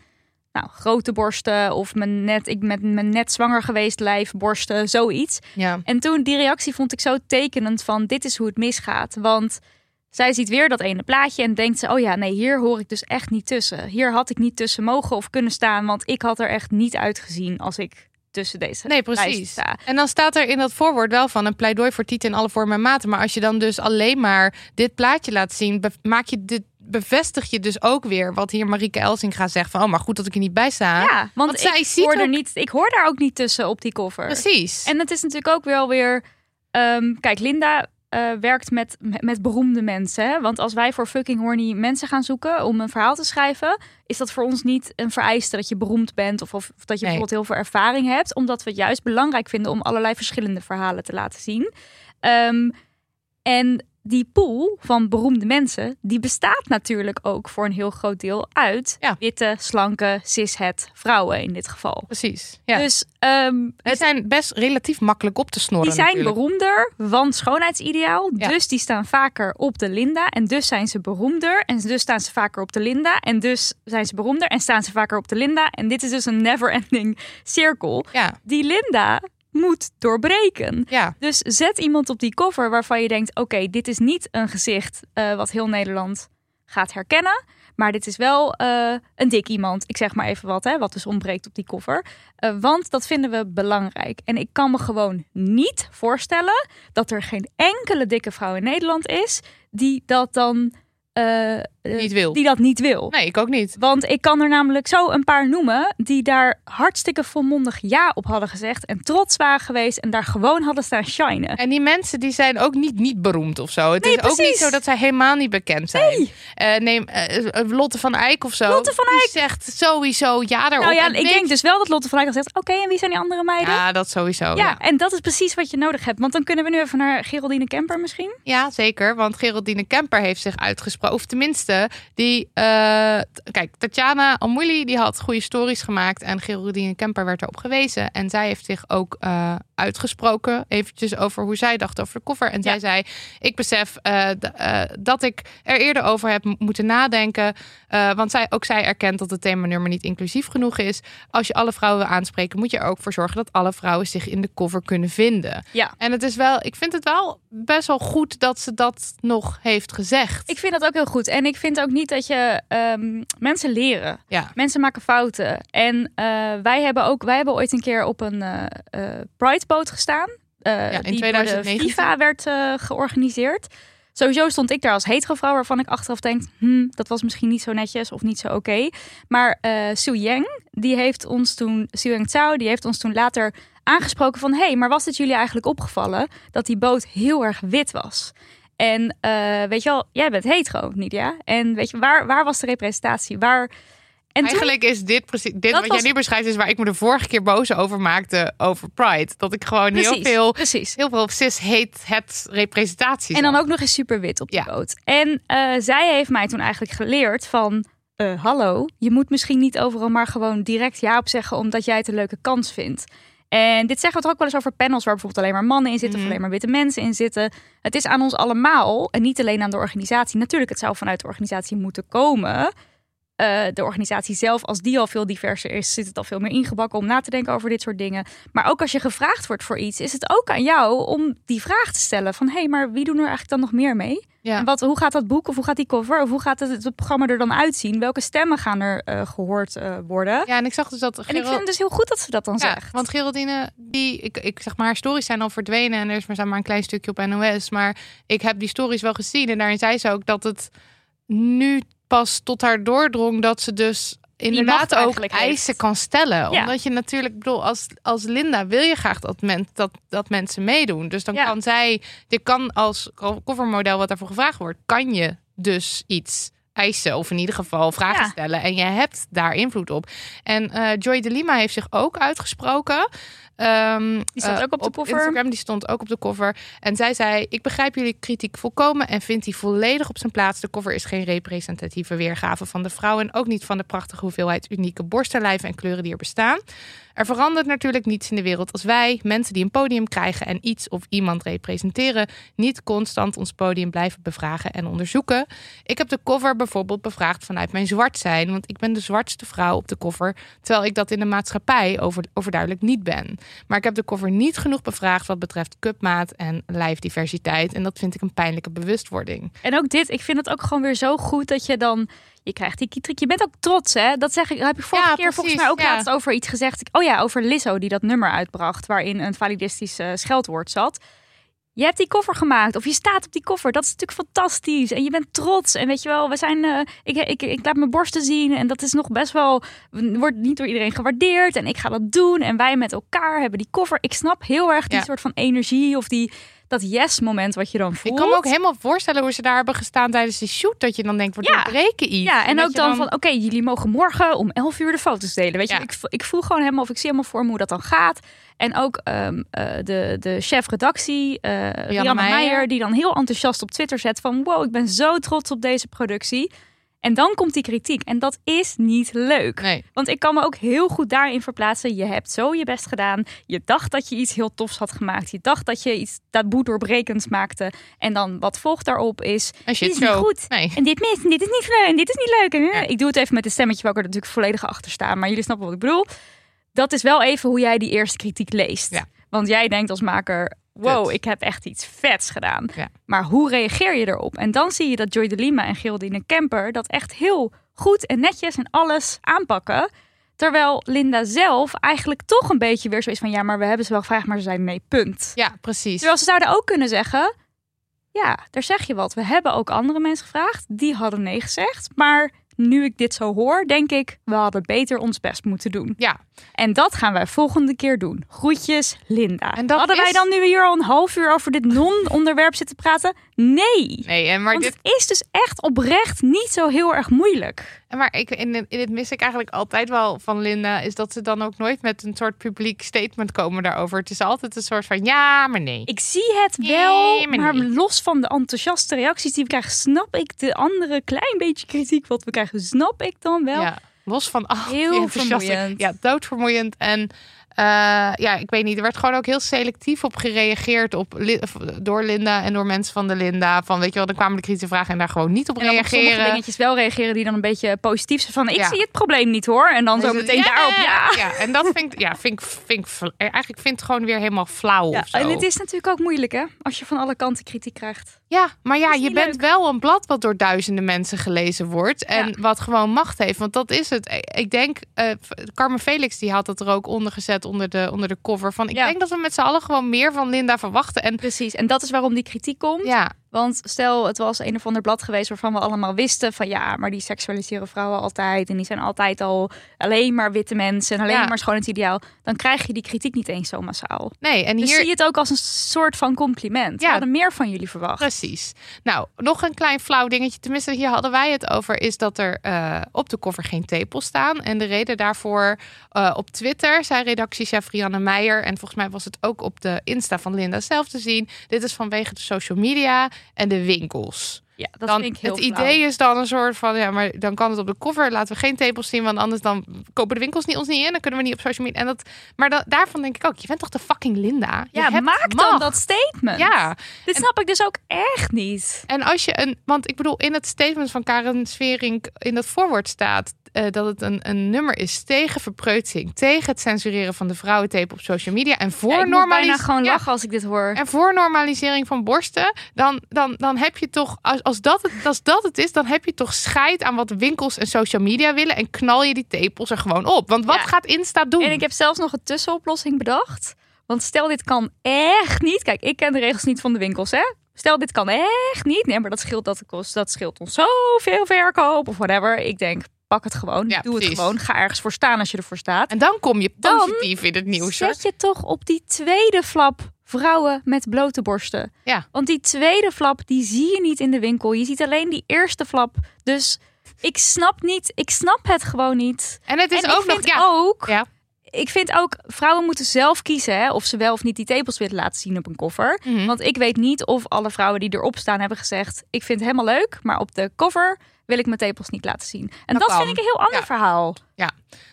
nou, grote borsten... of mijn net, ik met mijn net zwanger geweest lijf, borsten, zoiets. Ja. En toen die reactie vond ik zo tekenend van... dit is hoe het misgaat, want... Zij ziet weer dat ene plaatje en denkt ze... oh ja, nee, hier hoor ik dus echt niet tussen. Hier had ik niet tussen mogen of kunnen staan... want ik had er echt niet uitgezien als ik tussen deze nee, precies. sta. En dan staat er in dat voorwoord wel van... een pleidooi voor tieten in alle vormen en maten. Maar als je dan dus alleen maar dit plaatje laat zien... maak je dit... bevestig je dus ook weer wat hier Marieke Elzinga zegt van oh maar goed dat ik er niet bij sta. Ja, want, want zij ik ziet hoor ook... er niet. Ik hoor daar ook niet tussen op die cover. Precies. En het is natuurlijk ook weer alweer... Um, kijk, Linda... Uh, werkt met, met, met beroemde mensen. Hè? Want als wij voor fucking horny mensen gaan zoeken... om een verhaal te schrijven... is dat voor ons niet een vereiste dat je beroemd bent... of, of, of dat je nee. bijvoorbeeld heel veel ervaring hebt. Omdat we het juist belangrijk vinden... om allerlei verschillende verhalen te laten zien. Um, en die pool van beroemde mensen... die bestaat natuurlijk ook voor een heel groot deel uit... Ja. witte, slanke, cis-het vrouwen in dit geval. Precies. Ja. Dus... Um, het zijn best relatief makkelijk op te snorren. Die zijn natuurlijk beroemder, want schoonheidsideaal. Ja. Dus die staan vaker op de Linda. En dus zijn ze beroemder. En dus staan ze vaker op de Linda. En dus zijn ze beroemder. En staan ze vaker op de Linda. En dit is dus een never-ending cirkel. Ja. Die Linda moet doorbreken. Ja. Dus zet iemand op die cover waarvan je denkt... oké, okay, dit is niet een gezicht uh, wat heel Nederland gaat herkennen... Maar dit is wel uh, een dik iemand. Ik zeg maar even wat, hè, wat dus ontbreekt op die cover. Uh, want dat vinden we belangrijk. En ik kan me gewoon niet voorstellen... dat er geen enkele dikke vrouw in Nederland is... die dat dan... Uh, niet wil. Die dat niet wil. Nee, ik ook niet. Want ik kan er namelijk zo een paar noemen... die daar hartstikke volmondig ja op hadden gezegd... en trots waren geweest en daar gewoon hadden staan shinen. En die mensen die zijn ook niet niet beroemd of zo. Het nee, is precies. ook niet zo dat zij helemaal niet bekend zijn. Nee. Uh, neem uh, Lotte van Eijk of zo. Lotte van Eijk. Die zegt sowieso ja daarop. Nou ja, en ik niks. denk dus wel dat Lotte van Eijk al zegt... oké, okay, en wie zijn die andere meiden? Ja, dat sowieso. Ja, ja, en dat is precies wat je nodig hebt. Want dan kunnen we nu even naar Geraldine Kemper misschien. Ja, zeker. Want Geraldine Kemper heeft zich uitgesproken. Of tenminste, die... Uh, kijk, Tatjana Amuli die had goede stories gemaakt... en Geraldine Kemper werd erop gewezen. En zij heeft zich ook uh, uitgesproken eventjes over hoe zij dacht over de koffer. En zij ja. zei, ik besef uh, d- uh, dat ik er eerder over heb moeten nadenken. Uh, want zij, ook zij erkent dat het themanummer niet inclusief genoeg is. Als je alle vrouwen wil aanspreken, moet je er ook voor zorgen dat alle vrouwen zich in de koffer kunnen vinden. Ja. En het is wel, ik vind het wel best wel goed dat ze dat nog heeft gezegd. Ik vind dat ook heel goed. En ik vind ook niet dat je... Um, mensen leren. Ja. Mensen maken fouten. En uh, wij hebben ook, wij hebben ooit een keer op een uh, uh, Pride-boot gestaan. Uh, ja, in die tweeduizend negentien. Door de FIFA werd uh, georganiseerd. Sowieso stond ik daar als hetero vrouw, waarvan ik achteraf denk, hm, dat was misschien niet zo netjes of niet zo oké. Okay. Maar uh, Su Yang, die heeft ons toen, Su Yang Tsao, die heeft ons toen later aangesproken van, hé, hey, maar was het jullie eigenlijk opgevallen dat die boot heel erg wit was? En uh, weet je wel, jij bent hetero, Nidia. En weet je, waar, waar was de representatie? Waar... En eigenlijk toen... is dit precies dit dat wat was... jij nu beschrijft, is waar ik me de vorige keer boos over maakte over Pride. Dat ik gewoon precies, heel veel, precies. heel veel cis heet het representaties. En dan had. Ook nog eens super wit op de ja. boot. En uh, zij heeft mij toen eigenlijk geleerd van, uh, hallo, je moet misschien niet overal maar gewoon direct ja op zeggen, omdat jij het een leuke kans vindt. En dit zeggen we toch ook wel eens over panels waar bijvoorbeeld alleen maar mannen in zitten... Mm. of alleen maar witte mensen in zitten. Het is aan ons allemaal en niet alleen aan de organisatie. Natuurlijk, het zou vanuit de organisatie moeten komen. Uh, de organisatie zelf, als die al veel diverser is... zit het al veel meer ingebakken om na te denken over dit soort dingen. Maar ook als je gevraagd wordt voor iets... is het ook aan jou om die vraag te stellen van... hé, hey, maar wie doen er eigenlijk dan nog meer mee? Ja. En wat, hoe gaat dat boek of hoe gaat die cover of hoe gaat het, het programma er dan uitzien? Welke stemmen gaan er uh, gehoord uh, worden? Ja, en ik zag dus dat Gerald... En ik vind het dus heel goed dat ze dat dan ja, zegt. Want Geraldine, die, ik, ik zeg maar, haar stories zijn al verdwenen en er is maar, maar een klein stukje op N O S. Maar ik heb die stories wel gezien en daarin zei ze ook dat het nu pas tot haar doordrong dat ze dus inderdaad ook eisen heeft. Kan stellen. Ja. Omdat je natuurlijk, bedoel, als, als Linda wil je graag dat, men, dat, dat mensen meedoen. Dus dan ja. kan zij, je kan als covermodel wat daarvoor gevraagd wordt, kan je dus iets eisen of in ieder geval vragen ja. stellen. En je hebt daar invloed op. En uh, Joy De Lima heeft zich ook uitgesproken. Um, die stond uh, ook op de cover. Op Instagram, die stond ook op de cover. En zij zei, ik begrijp jullie kritiek volkomen en vind die volledig op zijn plaats. De cover is geen representatieve weergave van de vrouw... en ook niet van de prachtige hoeveelheid unieke borsten, lijven en kleuren die er bestaan. Er verandert natuurlijk niets in de wereld als wij, mensen die een podium krijgen... en iets of iemand representeren, niet constant ons podium blijven bevragen en onderzoeken. Ik heb de cover bijvoorbeeld bevraagd vanuit mijn zwart zijn... want ik ben de zwartste vrouw op de cover... terwijl ik dat in de maatschappij over, overduidelijk niet ben... Maar ik heb de cover niet genoeg bevraagd wat betreft cupmaat en lijfdiversiteit. En dat vind ik een pijnlijke bewustwording. En ook dit, ik vind het ook gewoon weer zo goed dat je dan... Je krijgt die kritiek. Je bent ook trots, hè? Dat zeg ik. Heb ik vorige ja, keer precies, volgens mij ook ja. laatst over iets gezegd. Oh ja, over Lizzo die dat nummer uitbracht. Waarin een validistisch uh, scheldwoord zat. Je hebt die koffer gemaakt of je staat op die koffer. Dat is natuurlijk fantastisch. En je bent trots. En weet je wel, we zijn. Uh, ik, ik, ik laat mijn borsten zien. En dat is nog best wel. Wordt niet door iedereen gewaardeerd. En ik ga dat doen. En wij met elkaar hebben die koffer. Ik snap heel erg die ja. soort van energie of die. Dat yes-moment wat je dan voelt. Ik kan me ook helemaal voorstellen hoe ze daar hebben gestaan tijdens de shoot. Dat je dan denkt, we ja. breken iets. Ja, en, en ook dan, dan van, oké, okay, jullie mogen morgen om elf uur de foto's delen. Weet ja. je, ik, ik voel gewoon helemaal, of ik zie helemaal voor me hoe dat dan gaat. En ook um, uh, de, de chef-redactie, uh, Rianne, Rianne Meijer. Meijer, die dan heel enthousiast op Twitter zet van... wow, ik ben zo trots op deze productie. En dan komt die kritiek. En dat is niet leuk. Nee. Want ik kan me ook heel goed daarin verplaatsen. Je hebt zo je best gedaan. Je dacht dat je iets heel tofs had gemaakt. Je dacht dat je iets taboe doorbrekends maakte. En dan wat volgt daarop is... Dit is niet goed. Nee. En dit mis. En dit is niet leuk. En dit is niet leuk. En, ja. Ik doe het even met een stemmetje waar ik er natuurlijk volledig achter sta. Maar jullie snappen wat ik bedoel. Dat is wel even hoe jij die eerste kritiek leest. Ja. Want jij denkt als maker... wow, ik heb echt iets vets gedaan. Ja. Maar hoe reageer je erop? En dan zie je dat Joy De Lima en Geraldine Kemper... dat echt heel goed en netjes en alles aanpakken. Terwijl Linda zelf eigenlijk toch een beetje weer zo is van... ja, maar we hebben ze wel gevraagd, maar ze zijn nee, punt. Ja, precies. Terwijl ze zouden ook kunnen zeggen... ja, daar zeg je wat. We hebben ook andere mensen gevraagd. Die hadden nee gezegd, maar... nu ik dit zo hoor, denk ik... we hadden beter ons best moeten doen. Ja. En dat gaan wij volgende keer doen. Groetjes, Linda. En dat hadden is... wij dan nu hier al een half uur... over dit non-onderwerp zitten praten? Nee. nee en maar Want dit... het is dus echt oprecht niet zo heel erg moeilijk. En maar ik, in, in dit mis ik eigenlijk altijd wel van Linda... is dat ze dan ook nooit met een soort publiek statement komen daarover. Het is altijd een soort van ja, maar nee. Ik zie het nee, wel, maar, maar nee. Los van de enthousiaste reacties die we krijgen... snap ik de andere klein beetje kritiek wat we krijgen... snap ik dan wel. Ja, los van... Oh, heel vermoeiend. Ja, doodvermoeiend. En Uh, ja, ik weet niet. Er werd gewoon ook heel selectief op gereageerd op, door Linda en door mensen van de Linda. Van weet je wel, dan kwamen de kritische vragen en daar gewoon niet op en reageren. En op sommige dingetjes wel reageren die dan een beetje positief zijn. Van ik ja. zie het probleem niet hoor. En dan zo dus meteen yeah. daarop. Ja. ja, en dat vind ik, ja, vind ik, vind ik eigenlijk vind het gewoon weer helemaal flauw. Ja. Of zo. En het is natuurlijk ook moeilijk hè, als je van alle kanten kritiek krijgt. Ja, maar ja, je bent leuk. wel een blad wat door duizenden mensen gelezen wordt. En ja. wat gewoon macht heeft. Want dat is het. Ik denk, uh, Carmen Felix die had dat er ook onder gezet. Onder de, onder de cover van. Ik ja. denk dat we met z'n allen gewoon meer van Linda verwachten. En precies, en dat is waarom die kritiek komt. Ja. Want stel, het was een of ander blad geweest waarvan we allemaal wisten van ja, maar die seksualiseren vrouwen altijd. En die zijn altijd al alleen maar witte mensen en alleen ja. maar schoon het ideaal. Dan krijg je die kritiek niet eens zo massaal. Nee, en dus hier zie je het ook als een soort van compliment. Ja. We hadden meer van jullie verwacht. Precies. Nou, nog een klein flauw dingetje. Tenminste, hier hadden wij het over. Is dat er uh, op de cover geen tepels staan. En de reden daarvoor uh, op Twitter zei redactiechef Rianne Meijer. En volgens mij was het ook op de Insta van Linda zelf te zien. Dit is vanwege de social media en de winkels. Ja, dat dan, vind ik heel het flauw. Idee is dan een soort van ja, maar dan kan het op de cover. Laten we geen tepels zien, want anders dan kopen de winkels niet ons niet in. Dan kunnen we niet op social media. En dat, maar dat, daarvan denk ik ook. Je bent toch de fucking Linda. Je ja, maak macht. Dan dat statement. Ja, dit en, snap ik dus ook echt niet. En als je een, want ik bedoel in het statement van Karin Zwerink in dat voorwoord staat. Uh, dat het een, een nummer is tegen verpreutsing, tegen het censureren van de vrouwentape op social media en voor ja, ik moet bijna gewoon ja, lachen als ik dit hoor. En voor normalisering van borsten, dan, dan, dan heb je toch als, als, dat het, als dat het is, dan heb je toch scheid aan wat winkels en social media willen en knal je die tepels er gewoon op. Want wat ja. gaat Insta doen? En ik heb zelfs nog een tussenoplossing bedacht. Want stel dit kan echt niet. Kijk, ik ken de regels niet van de winkels, hè? Stel, dit kan echt niet. Nee, maar dat scheelt dat het kost. Dat scheelt ons zoveel verkoop of whatever. Ik denk. Pak het gewoon, ja, doe precies. het gewoon. Ga ergens voor staan als je ervoor staat. En dan kom je positief dan in het nieuws. Dan zet je toch op die tweede flap vrouwen met blote borsten. Ja. Want die tweede flap, die zie je niet in de winkel. Je ziet alleen die eerste flap. Dus ik snap niet, ik snap het gewoon niet. En het is en ook ik nog... Vind ja. Ook, ja. Ik vind ook, vrouwen moeten zelf kiezen hè, of ze wel of niet die tepels willen laten zien op een koffer. Mm-hmm. Want ik weet niet of alle vrouwen die erop staan hebben gezegd... ik vind het helemaal leuk, maar op de cover... wil ik mijn tepels niet laten zien. En dat, dat vind ik een heel ander ja. verhaal. Ja,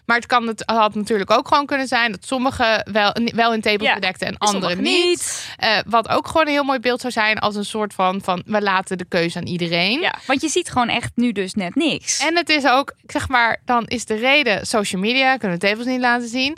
maar het, kan, het had natuurlijk ook gewoon kunnen zijn... dat sommigen wel, wel in tepels ja. bedekten en anderen niet. niet. Uh, wat ook gewoon een heel mooi beeld zou zijn... als een soort van, van we laten de keuze aan iedereen. Ja, want je ziet gewoon echt nu dus net niks. En het is ook, zeg maar, dan is de reden... social media, kunnen we tepels niet laten zien.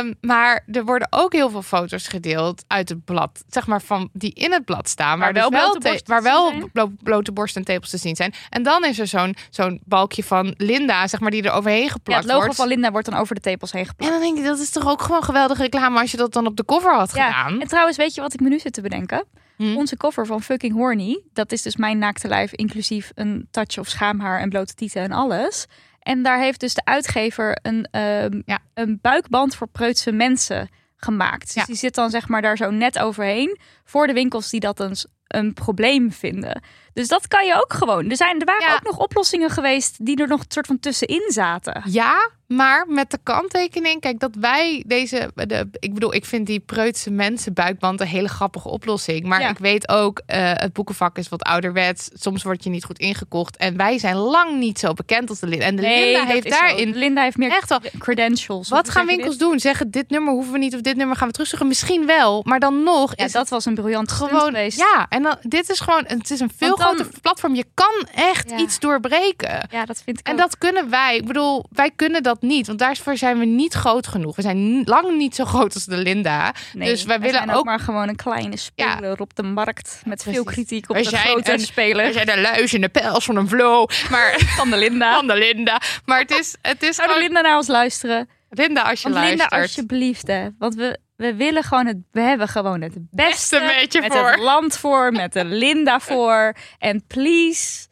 Um, maar er worden ook heel veel foto's gedeeld uit het blad. Zeg maar, van die in het blad staan... waar, waar wel, blote, te, waar wel blo- blote borst en tepels te zien zijn. En dan is er zo'n, zo'n balkje van Linda, zeg maar, die er overheen geplakt. Ja, het logo wordt. Van Linda wordt dan over de tepels heen geplakt. En dan denk ik, dat is toch ook gewoon geweldige reclame als je dat dan op de cover had ja. gedaan. En trouwens, weet je wat ik me nu zit te bedenken? Hmm. Onze cover van Fucking Horny, dat is dus mijn naakte lijf, inclusief een touch of schaamhaar en blote tieten en alles. En daar heeft dus de uitgever een, um, ja. een buikband voor preutse mensen gemaakt. Dus ja. die zit dan zeg maar daar zo net overheen voor de winkels die dat eens een probleem vinden. Dus dat kan je ook gewoon. Er, zijn, er waren ja. ook nog oplossingen geweest die er nog een soort van tussenin zaten. Ja, maar met de kanttekening. Kijk, dat wij deze... De, ik bedoel, ik vind die preutse mensen buikband een hele grappige oplossing. Maar ja. ik weet ook, uh, het boekenvak is wat ouderwets. Soms word je niet goed ingekocht. En wij zijn lang niet zo bekend als de Linda. En de nee, Linda heeft daarin... Zo. Linda heeft meer echt al, credentials. Wat gaan winkels dit? doen? Zeggen, dit nummer hoeven we niet of dit nummer gaan we terugzoeken? Misschien wel, maar dan nog... Ja, is dat was een briljant gewoon geweest. Ja, en dan, dit is gewoon... Het is een veel dan, groter platform. Je kan echt ja. iets doorbreken. Ja, dat vind ik En ook. Dat kunnen wij. Ik bedoel, wij kunnen dat niet, want daarvoor zijn we niet groot genoeg. We zijn lang niet zo groot als de Linda. Nee, dus wij, wij willen ook, ook maar gewoon een kleine speler ja. op de markt met Precies. veel kritiek op wij de zijn grote een, speler. We zijn de luis in de pels van een vlo, maar van de Linda. Van de Linda. Maar het is het is zou gewoon... de Linda naar ons luisteren. Linda, als je want luistert. Linda, alsjeblieft, hè, want we we willen gewoon het we hebben gewoon het beste, beste beetje met voor. Het land voor, met de Linda voor en please.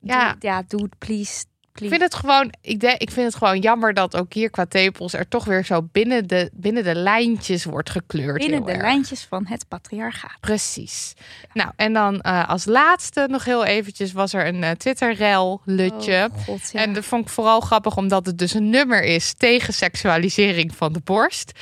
Ja, doe, ja, doe het please. Ik vind, het gewoon, ik, de, ik vind het gewoon jammer dat ook hier qua tepels er toch weer zo binnen de, binnen de lijntjes wordt gekleurd. Binnen de erg. lijntjes van het patriarchaat. Precies. Ja. Nou, en dan uh, als laatste nog heel eventjes was er een uh, Twitter-rel-lutje. Oh, God, ja. En dat vond ik vooral grappig omdat het dus een nummer is tegen seksualisering van de borst.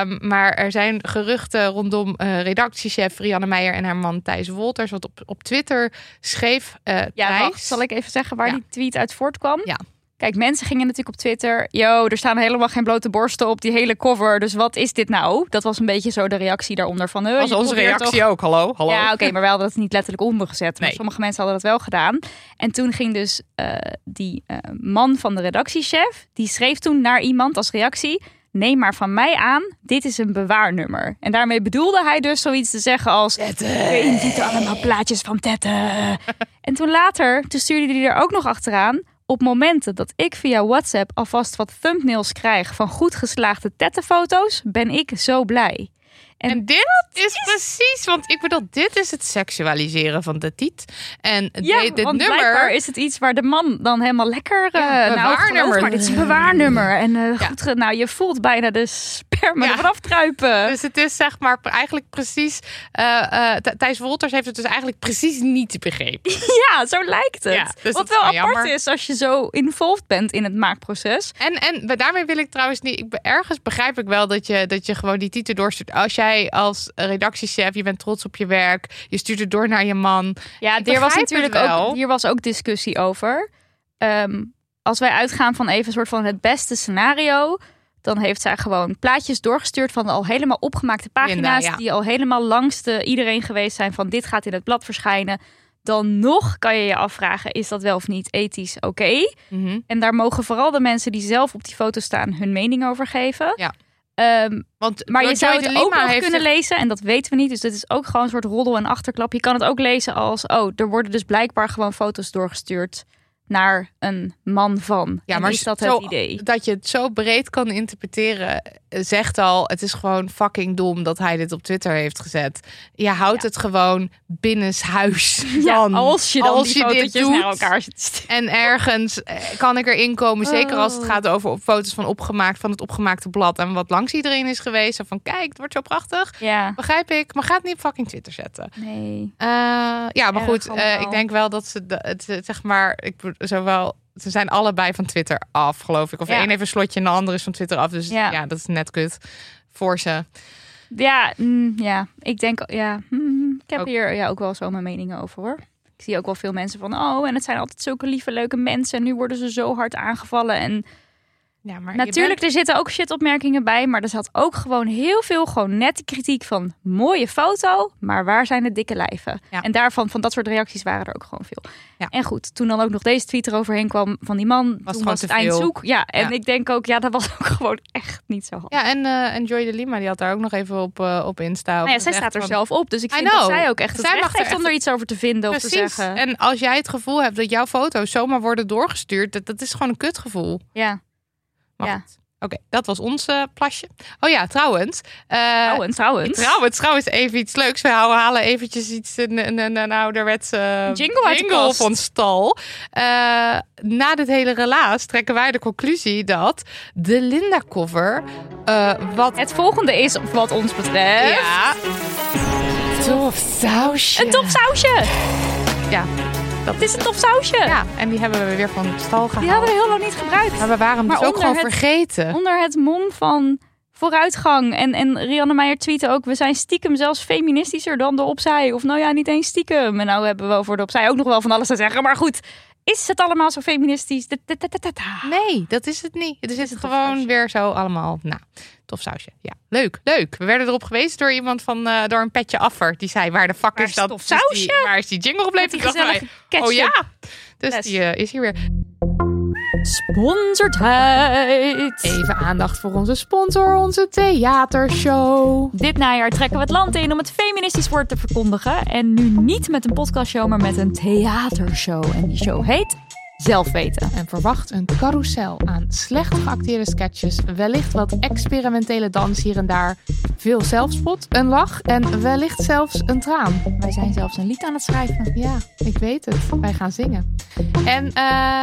Um, maar er zijn geruchten rondom uh, redactiechef Rianne Meijer en haar man Thijs Wolters. Wat op, op Twitter schreef uh, ja, Thijs. Wacht, zal ik even zeggen waar ja. die tweet uit voortkomt? Ja. Kijk, mensen gingen natuurlijk op Twitter... yo, er staan helemaal geen blote borsten op die hele cover. Dus wat is dit nou? Dat was een beetje zo de reactie daaronder. Van, uh, was onze reactie toch... ook, hallo? hallo. Ja, oké, okay, maar wij hadden het niet letterlijk omgezet. Maar nee. Sommige mensen hadden dat wel gedaan. En toen ging dus uh, die uh, man van de redactiechef... die schreef toen naar iemand als reactie... neem maar van mij aan, dit is een bewaarnummer. En daarmee bedoelde hij dus zoiets te zeggen als... Tette. Je ziet er allemaal plaatjes van Tette. En toen later, toen stuurde hij er ook nog achteraan... op momenten dat ik via WhatsApp alvast wat thumbnails krijg... van goed geslaagde Tette-foto's, ben ik zo blij. En, en dit is precies, want ik bedoel, dit is het seksualiseren van de tiet. En ja, de, dit want nummer... blijkbaar is het iets waar de man dan helemaal lekker... Ja, uh, bewaarnummer. Maar dit is een bewaarnummer. En uh, ja. goed, nou, je voelt bijna de sperma ja. ervan druipen. Dus het is zeg maar eigenlijk precies... Uh, uh, Thijs Wolters heeft het dus eigenlijk precies niet begrepen. Ja, zo lijkt het. Ja, dus wat wel apart jammer. Is als je zo involved bent in het maakproces. En, en daarmee wil ik trouwens niet... Ik, ergens begrijp ik wel dat je, dat je gewoon die tieten doorstuurt. Als jij als redactiechef, je bent trots op je werk, je stuurt het door naar je man. Ja, hier was natuurlijk ook, hier was ook discussie over. Um, als wij uitgaan van even een soort van het beste scenario, dan heeft zij gewoon plaatjes doorgestuurd van de al helemaal opgemaakte pagina's, Linda, ja. die al helemaal langs de iedereen geweest zijn van dit gaat in het blad verschijnen. Dan nog kan je je afvragen, is dat wel of niet ethisch oké? Okay? Mm-hmm. En daar mogen vooral de mensen die zelf op die foto staan hun mening over geven. Ja. Um, Want maar je zou het ook nog kunnen lezen en dat weten we niet. Dus dit is ook gewoon een soort roddel en achterklap. Je kan het ook lezen als, oh, er worden dus blijkbaar gewoon foto's doorgestuurd naar een man van. Ja, maar is dat zo, het idee? Dat je het zo breed kan interpreteren, zegt al, het is gewoon fucking dom dat hij dit op Twitter heeft gezet. Je houdt ja. het gewoon binnenshuis. Ja, als je dan als die fotootjes dit doet, naar elkaar zit. En ergens kan ik erin komen, zeker als het gaat over foto's van opgemaakt, van het opgemaakte blad en wat langs iedereen is geweest. Van kijk, het wordt zo prachtig. Ja. Begrijp ik, maar ga het niet op fucking Twitter zetten. Nee. Uh, ja, maar Erg goed, uh, ik denk wel dat ze, het, het, zeg maar, ik Zowel, ze zijn allebei van Twitter af, geloof ik. Of ja. één heeft een slotje en de ander is van Twitter af. Dus ja, ja dat is net kut voor ze. Ja, mm, ja. ik denk... Ja. Mm, ik heb ook. hier ja, ook wel zo mijn meningen over, hoor. Ik zie ook wel veel mensen van... Oh, en het zijn altijd zulke lieve, leuke mensen. En nu worden ze zo hard aangevallen. En ja, maar natuurlijk, bent... er zitten ook shitopmerkingen bij. Maar er zat ook gewoon heel veel gewoon nette kritiek van... mooie foto, maar waar zijn de dikke lijven? Ja. En daarvan, van dat soort reacties waren er ook gewoon veel. Ja. En goed, toen dan ook nog deze tweet eroverheen kwam van die man... Was toen was het eind zoek. Ja, en ja. ik denk ook, ja, dat was ook gewoon echt niet zo handig. Ja, en, uh, en Joy De Lima, die had daar ook nog even op, uh, op Insta. Op nou ja, zij staat er van... zelf op, dus ik vind dat zij ook echt het zij recht heeft echt... om er iets over te vinden Precies. of te zeggen. En als jij het gevoel hebt dat jouw foto's zomaar worden doorgestuurd... dat, dat is gewoon een kutgevoel. Ja. Ja. Oké, okay, dat was ons uh, plasje. Oh ja, trouwens. Uh, trouwens, trouwens. Trouwens, trouwens, even iets leuks. We halen eventjes iets, een, een, een, een ouderwetse uh, jingle, jingle van stal. Uh, na dit hele relaas trekken wij de conclusie dat de Linda-cover... Uh, wat het volgende is wat ons betreft. Ja. Tof sausje. Een tof sausje. Ja. Dat het is een tof sausje. Ja, en die hebben we weer van stal gehaald. Die hadden we heel lang niet gebruikt. Maar we waren hem maar dus ook gewoon het, vergeten. Onder het mom van vooruitgang. En, en Rianne Meijer tweette ook... we zijn stiekem zelfs feministischer dan de opzij. Of nou ja, niet eens stiekem. En nou hebben we voor de opzij ook nog wel van alles te zeggen. Maar goed, is het allemaal zo feministisch? Nee, dat is het niet. Het is het gewoon weer zo allemaal... Nou, tof sausje. Ja, leuk, leuk. We werden erop geweest door iemand van... Uh, door een petje affer. Die zei, waar de fuck waar is dat tof sausje? Is die, waar is die jingle gebleven? Die dacht wij, oh ja. Dus les. die uh, is hier weer... Sponsortijd. Even aandacht voor onze sponsor, onze theatershow. Dit najaar trekken we het land in om het feministisch woord te verkondigen. En nu niet met een podcastshow, maar met een theatershow. En die show heet Zelf Weten. En verwacht een carousel aan slecht geacteerde sketches, wellicht wat experimentele dans hier en daar, veel zelfspot, een lach en wellicht zelfs een traan. Wij zijn zelfs een lied aan het schrijven. Ja, ik weet het. Wij gaan zingen. En uh,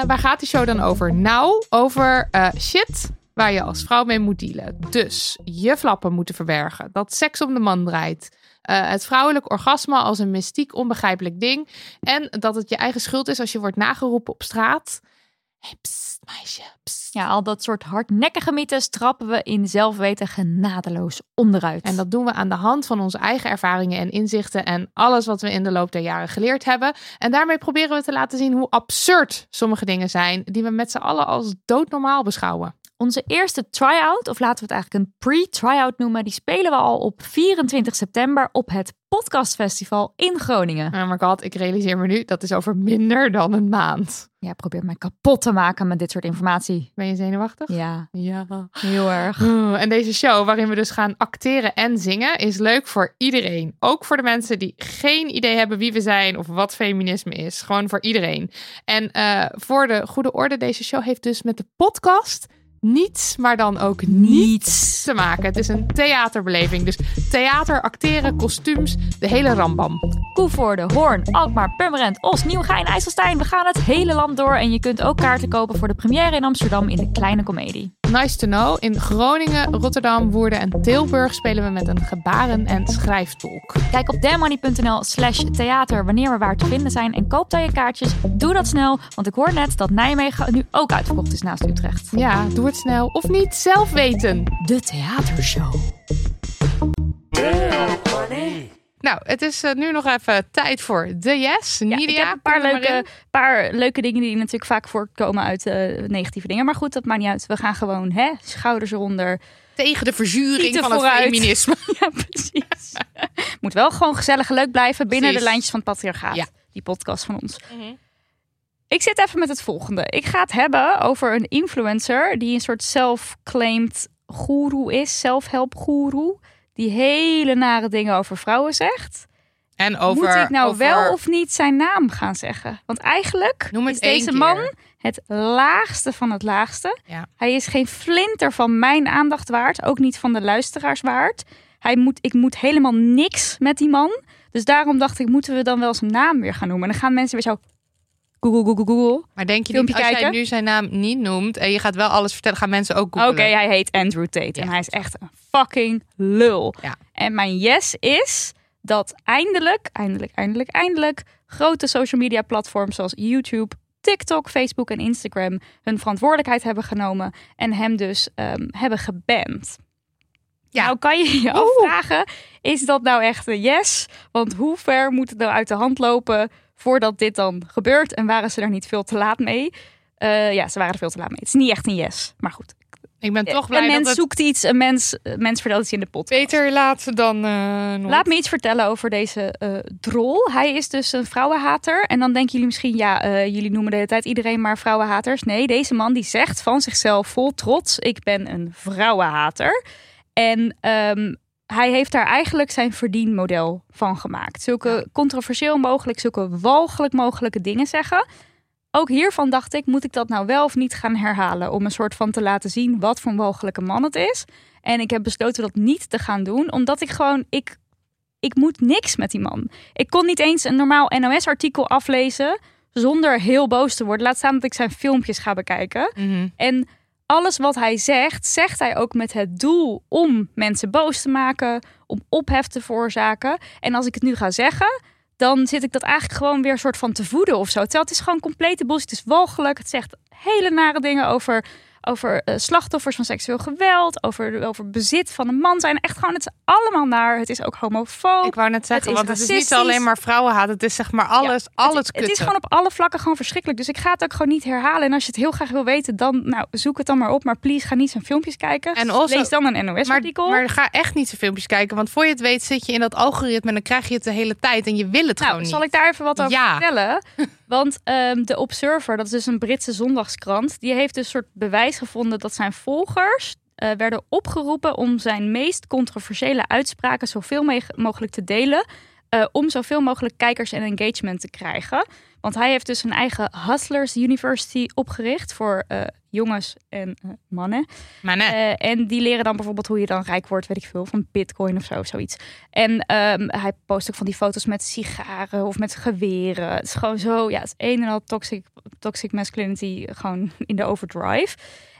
waar gaat die show dan over? Nou, over uh, shit waar je als vrouw mee moet dealen. Dus je flappen moeten verbergen, dat seks om de man draait. Uh, het vrouwelijk orgasme als een mystiek onbegrijpelijk ding. En dat het je eigen schuld is als je wordt nageroepen op straat. Hey, pst, meisje, pst. Ja, al dat soort hardnekkige mythes trappen we in zelfweten genadeloos onderuit. En dat doen we aan de hand van onze eigen ervaringen en inzichten en alles wat we in de loop der jaren geleerd hebben. En daarmee proberen we te laten zien hoe absurd sommige dingen zijn die we met z'n allen als doodnormaal beschouwen. Onze eerste try-out, of laten we het eigenlijk een pre-try-out noemen, die spelen we al op vierentwintig september op het podcastfestival in Groningen. Oh my god, ik realiseer me nu, dat is over minder dan een maand. Ja, probeer mij kapot te maken met dit soort informatie. Ben je zenuwachtig? Ja. Ja. Heel erg. En deze show, waarin we dus gaan acteren en zingen, is leuk voor iedereen. Ook voor de mensen die geen idee hebben wie we zijn of wat feminisme is. Gewoon voor iedereen. En uh, voor de goede orde, deze show heeft dus met de podcast niets, maar dan ook niets te maken. Het is een theaterbeleving. Dus theater, acteren, kostuums, de hele rambam. Koevoorde, Hoorn, Alkmaar, Purmerend, Os, Nieuwegein, IJsselstein. We gaan het hele land door. En je kunt ook kaarten kopen voor de première in Amsterdam in de Kleine Comedie. Nice to know. In Groningen, Rotterdam, Woerden en Tilburg spelen we met een gebaren- en schrijftolk. Kijk op damnhoney.nl slash theater wanneer we waar te vinden zijn. En koop daar je kaartjes. Doe dat snel, want ik hoor net dat Nijmegen nu ook uitverkocht is naast Utrecht. Ja, doe het snel of niet zelf weten. De theatershow. Nou, het is nu nog even tijd voor de yes. Nidia, ja, ik heb een paar leuke, paar leuke dingen die natuurlijk vaak voorkomen uit uh, negatieve dingen. Maar goed, dat maakt niet uit. We gaan gewoon hè, schouders eronder. Tegen de verzuring van het feminisme. Ja, precies. Moet wel gewoon gezellig en leuk blijven binnen precies. De lijntjes van het patriarchaat. Ja. Die podcast van ons. Mm-hmm. Ik zit even met het volgende. Ik ga het hebben over een influencer die een soort self-claimed goeroe is. Self-help goeroe. Die hele nare dingen over vrouwen zegt. En over, moet ik nou over... wel of niet zijn naam gaan zeggen? Want eigenlijk noem het is deze keer. Man het laagste van het laagste. Ja. Hij is geen flinter van mijn aandacht waard. Ook niet van de luisteraars waard. Hij moet, ik moet helemaal niks met die man. Dus daarom dacht ik, moeten we dan wel zijn naam weer gaan noemen? En dan gaan mensen weer zo... Google, Google, Google. Maar denk je niet, als kijken? Jij nu zijn naam niet noemt en je gaat wel alles vertellen, gaan mensen ook googlen. Oké, okay, hij heet Andrew Tate. Ja. En hij is echt een fucking lul. Ja. En mijn yes is dat eindelijk, eindelijk, eindelijk, eindelijk grote social media platforms zoals YouTube, TikTok, Facebook en Instagram hun verantwoordelijkheid hebben genomen en hem dus um, hebben geband. Ja. Nou kan je je afvragen, is dat nou echt een yes? Want hoe ver moet het nou uit de hand lopen voordat dit dan gebeurt? En waren ze er niet veel te laat mee? Uh, ja, ze waren er veel te laat mee. Het is niet echt een yes, maar goed. Ik ben toch blij dat een mens dat het... zoekt iets, een mens, een mens vertelt iets in de podcast. Beter laat dan uh, nooit. Laat me iets vertellen over deze uh, drol. Hij is dus een vrouwenhater. En dan denken jullie misschien, ja, uh, jullie noemen de hele tijd iedereen maar vrouwenhaters. Nee, deze man die zegt van zichzelf vol trots, ik ben een vrouwenhater. En um, hij heeft daar eigenlijk zijn verdienmodel van gemaakt. Zulke controversieel mogelijk, zulke walgelijk mogelijke dingen zeggen. Ook hiervan dacht ik, moet ik dat nou wel of niet gaan herhalen? Om een soort van te laten zien wat voor een walgelijke man het is. En ik heb besloten dat niet te gaan doen. Omdat ik gewoon, ik, ik moet niks met die man. Ik kon niet eens een normaal N O S-artikel aflezen zonder heel boos te worden. Laat staan dat ik zijn filmpjes ga bekijken. Mm-hmm. En... alles wat hij zegt, zegt hij ook met het doel om mensen boos te maken, om ophef te veroorzaken. En als ik het nu ga zeggen, dan zit ik dat eigenlijk gewoon weer een soort van te voeden of zo. Terwijl het is gewoon complete bullshit, het is walgelijk. Het zegt hele nare dingen over, over uh, slachtoffers van seksueel geweld, over, over bezit van een man zijn. Echt gewoon, het is allemaal naar. Het is ook homofoob. Ik wou net zeggen, het want racistisch. Het is niet alleen maar vrouwenhaat. Het is zeg maar alles, ja, alles kutten. Het is gewoon op alle vlakken gewoon verschrikkelijk. Dus ik ga het ook gewoon niet herhalen. En als je het heel graag wil weten, dan nou, zoek het dan maar op. Maar please, ga niet zijn filmpjes kijken. En also, lees dan een N O S-artikel. Maar, maar ga echt niet zijn filmpjes kijken. Want voor je het weet zit je in dat algoritme en dan krijg je het de hele tijd. En je wil het nou, gewoon niet. Zal ik daar even wat over ja. vertellen? Want um, de Observer, dat is dus een Britse zondagskrant, die heeft dus een soort bewijs gevonden dat zijn volgers uh, werden opgeroepen om zijn meest controversiële uitspraken zoveel mee- mogelijk te delen. Uh, om zoveel mogelijk kijkers en engagement te krijgen. Want hij heeft dus een eigen Hustlers University opgericht voor uh, jongens en uh, mannen. mannen. Uh, en die leren dan bijvoorbeeld hoe je dan rijk wordt, weet ik veel, van bitcoin of zo, zoiets. En um, hij post ook van die foto's met sigaren of met geweren. Het is gewoon zo, ja, het is een en al toxic, toxic masculinity gewoon in de overdrive.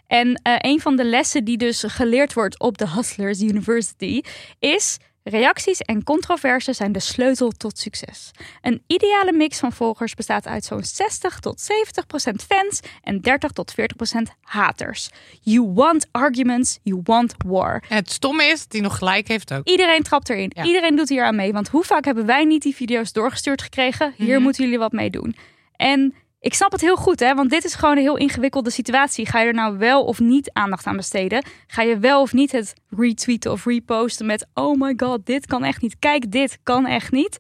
En uh, een van de lessen die dus geleerd wordt op de Hustlers University is... Reacties en controverse zijn de sleutel tot succes. Een ideale mix van volgers bestaat uit zo'n zestig tot zeventig procent fans en dertig tot veertig procent haters. You want arguments, you want war. En het stomme is dat hij nog gelijk heeft ook. Iedereen trapt erin. Ja. Iedereen doet hier aan mee. Want hoe vaak hebben wij niet die video's doorgestuurd gekregen? Hier mm-hmm. moeten jullie wat mee doen. En ik snap het heel goed, hè? Want dit is gewoon een heel ingewikkelde situatie. Ga je er nou wel of niet aandacht aan besteden? Ga je wel of niet het retweeten of reposten met... oh my god, dit kan echt niet. Kijk, dit kan echt niet.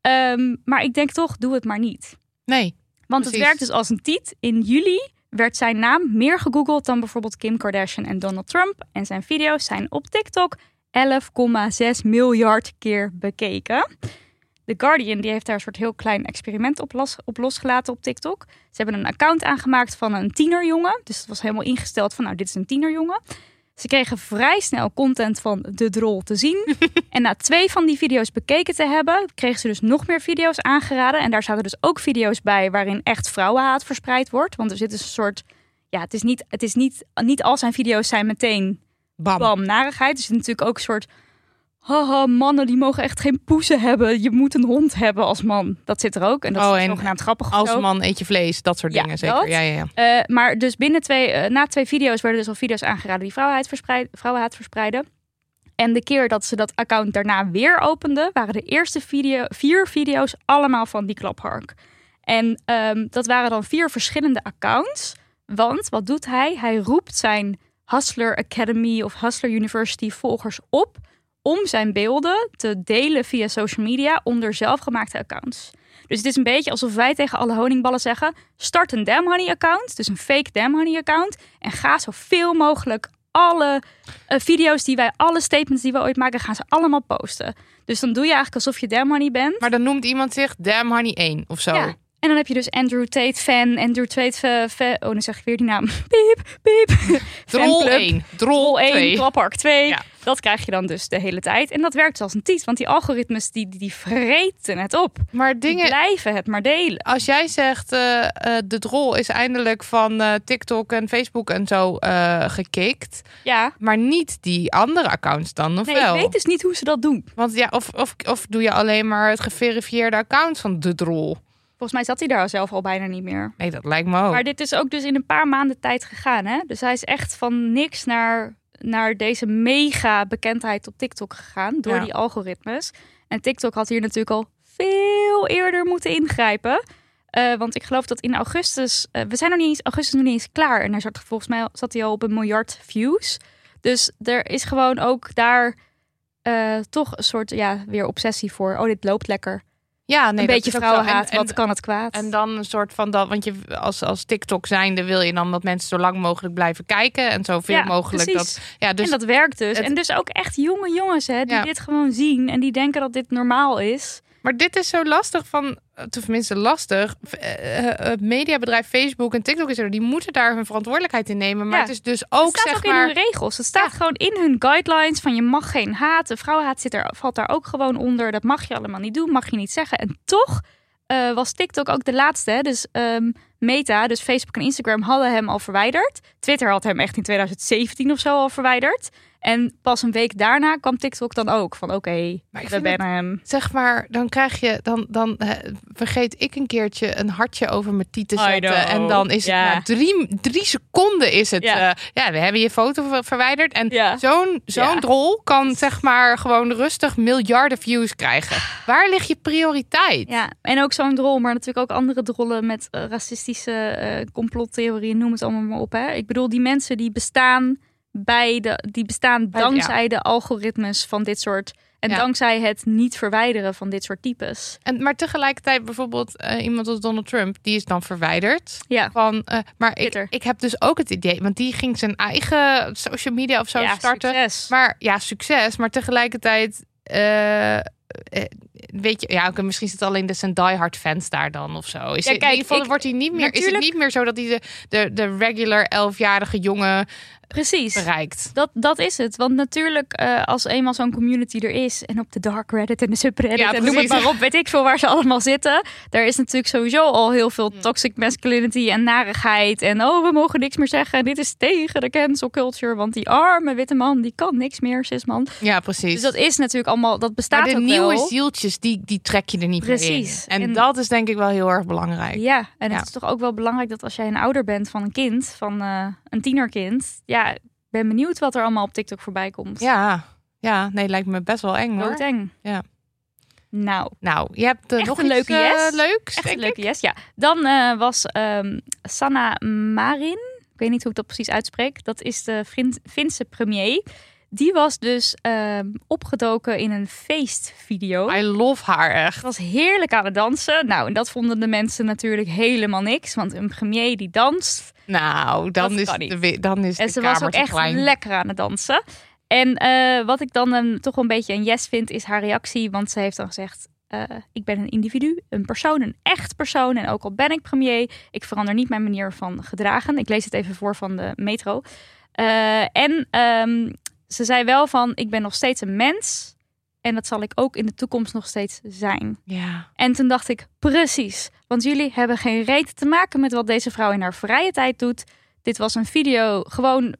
Um, maar ik denk toch, doe het maar niet. Nee, want precies. Het werkt dus als een tiet. In juli werd zijn naam meer gegoogeld dan bijvoorbeeld Kim Kardashian en Donald Trump. En zijn video's zijn op TikTok elf komma zes miljard keer bekeken. The Guardian die heeft daar een soort heel klein experiment op, los, op losgelaten op TikTok. Ze hebben een account aangemaakt van een tienerjongen. Dus het was helemaal ingesteld van, nou, dit is een tienerjongen. Ze kregen vrij snel content van de drol te zien. En na twee van die video's bekeken te hebben, kregen ze dus nog meer video's aangeraden. En daar zaten dus ook video's bij waarin echt vrouwenhaat verspreid wordt. Want er zit dus een soort... Ja, het is niet... Het is niet, niet al zijn video's zijn meteen bam, bam narigheid. Dus het is natuurlijk ook een soort... haha, mannen die mogen echt geen poezen hebben. Je moet een hond hebben als man. Dat zit er ook. En dat oh, is zogenaamd grappig. Als zo. Man eet je vlees, dat soort ja, dingen zeker. Ja, ja, ja. Uh, maar dus binnen twee, uh, na twee video's werden dus al video's aangeraden die vrouwenhaat verspreid, vrouwenhaat verspreiden. En de keer dat ze dat account daarna weer openden, waren de eerste video, vier video's allemaal van die klaphark. En um, dat waren dan vier verschillende accounts. Want wat doet hij? Hij roept zijn Hustler Academy of Hustler University volgers op om zijn beelden te delen via social media onder zelfgemaakte accounts. Dus het is een beetje alsof wij tegen alle honingballen zeggen... start een Damn Honey account, dus een fake Damn Honey account... en ga zoveel mogelijk alle uh, video's die wij... alle statements die we ooit maken, gaan ze allemaal posten. Dus dan doe je eigenlijk alsof je Damn Honey bent. Maar dan noemt iemand zich Damn Honey één of zo. Ja. En dan heb je dus Andrew Tate fan, Andrew Tate fan, fan oh, dan zeg ik weer die naam. Piep, piep. Drol één, Drol één, Klappark twee. Ja. Dat krijg je dan dus de hele tijd. En dat werkt dus als een tiet, want die algoritmes die, die vreten het op. Maar dingen die blijven het maar delen. Als jij zegt, uh, uh, de drol is eindelijk van uh, TikTok en Facebook en zo uh, gekikt. Ja. Maar niet die andere accounts dan, of nee, wel? Ik weet dus niet hoe ze dat doen. Want ja, of, of, of doe je alleen maar het geverifieerde account van de drol? Volgens mij zat hij daar zelf al bijna niet meer. Nee, dat lijkt me ook. Maar dit is ook dus in een paar maanden tijd gegaan, hè? Dus hij is echt van niks naar, naar deze mega bekendheid op TikTok gegaan. Door ja. die algoritmes. En TikTok had hier natuurlijk al veel eerder moeten ingrijpen. Uh, want ik geloof dat in augustus... Uh, we zijn nog niet eens, augustus nog niet eens klaar. En daar zat, volgens mij zat hij al op een miljard views. Dus er is gewoon ook daar uh, toch een soort ja, weer obsessie voor. Oh, dit loopt lekker. Ja, nee, een beetje vrouwenhaat, wat kan het kwaad? En dan een soort van dat, want je als, als TikTok zijnde wil je dan dat mensen zo lang mogelijk blijven kijken en zoveel ja, mogelijk. Dat, ja, dus en dat werkt dus. Het, en dus ook echt jonge jongens hè, die ja. dit gewoon zien en die denken dat dit normaal is. Maar dit is zo lastig van, tenminste lastig, het mediabedrijf Facebook en TikTok is er, die moeten daar hun verantwoordelijkheid in nemen. Maar ja. het is dus ook, het staat zeg ook maar... in hun regels. Het staat ja. gewoon in hun guidelines van je mag geen haat. De vrouwenhaat zit er, valt daar ook gewoon onder. Dat mag je allemaal niet doen, mag je niet zeggen. En toch uh, was TikTok ook de laatste. Hè? Dus um, Meta, dus Facebook en Instagram hadden hem al verwijderd. Twitter had hem echt in twintig zeventien of zo al verwijderd. En pas een week daarna kwam TikTok dan ook van oké, okay, we bannen hem. Zeg maar, dan krijg je dan, dan uh, vergeet ik een keertje een hartje over mijn tiet te zetten. En dan is yeah. het na drie, drie seconden is het. Yeah. Uh, ja, we hebben je foto verwijderd. En yeah. zo'n, zo'n yeah. drol kan zeg maar gewoon rustig miljarden views krijgen. Waar ligt je prioriteit? Ja, en ook zo'n drol, maar natuurlijk ook andere drollen met uh, racistische uh, complottheorieën, noem het allemaal maar op. Hè? Ik bedoel, die mensen die bestaan. Bij de, die bestaan dankzij ja. de algoritmes van dit soort... en ja. dankzij het niet verwijderen van dit soort types. En, maar tegelijkertijd bijvoorbeeld uh, iemand als Donald Trump... die is dan verwijderd. Ja. Van, uh, maar ik, ik heb dus ook het idee... want die ging zijn eigen social media of zo ja, starten. Succes. Maar, ja, succes. Maar tegelijkertijd... Uh, weet je, ja, misschien zit alleen de zijn diehard fans daar dan of zo. Is ja, kijk, in ieder geval wordt hij niet meer. Natuurlijk... Is het niet meer zo dat hij de, de, de regular elfjarige jongen precies bereikt? Dat, dat is het. Want natuurlijk, uh, als eenmaal zo'n community er is en op de dark Reddit en de subreddit ja, en noem het maar op, weet ik veel waar ze allemaal zitten. Daar is natuurlijk sowieso al heel veel toxic masculinity en narigheid en oh, we mogen niks meer zeggen. Dit is tegen de cancel culture, want die arme witte man die kan niks meer, cisman. Ja, precies. Dus dat is natuurlijk allemaal, dat bestaat ook wel. Maar de nieuwe zieltjes, die, die trek je er niet precies meer in. Precies. En, en dat is denk ik wel heel erg belangrijk. Ja, en het ja. is toch ook wel belangrijk dat als jij een ouder bent van een kind, van uh, een tienerkind, ja, ik ben benieuwd wat er allemaal op TikTok voorbij komt. Ja, ja, nee, lijkt me best wel eng hoor. Dood eng. Ja. Nou, nou, je hebt uh, nog een leuke uh, yes. leuks. Echt een leuke yes, ja. Dan uh, was um, Sanna Marin, ik weet niet hoe ik dat precies uitspreek, dat is de Fin- Finse premier. Die was dus uh, opgedoken in een feestvideo. I love haar echt. Was heerlijk aan het dansen. Nou, en dat vonden de mensen natuurlijk helemaal niks. Want een premier die danst... Nou, dan is, de, dan is de kamer te klein. En ze was ook echt lekker aan het dansen. En uh, wat ik dan um, toch een beetje een yes vind, is haar reactie. Want ze heeft dan gezegd... Uh, ik ben een individu, een persoon, een echt persoon. En ook al ben ik premier, ik verander niet mijn manier van gedragen. Ik lees het even voor van de Metro. Uh, en... Um, Ze zei wel van, ik ben nog steeds een mens. En dat zal ik ook in de toekomst nog steeds zijn. Ja. En toen dacht ik, precies. Want jullie hebben geen reet te maken met wat deze vrouw in haar vrije tijd doet. Dit was een video gewoon uh,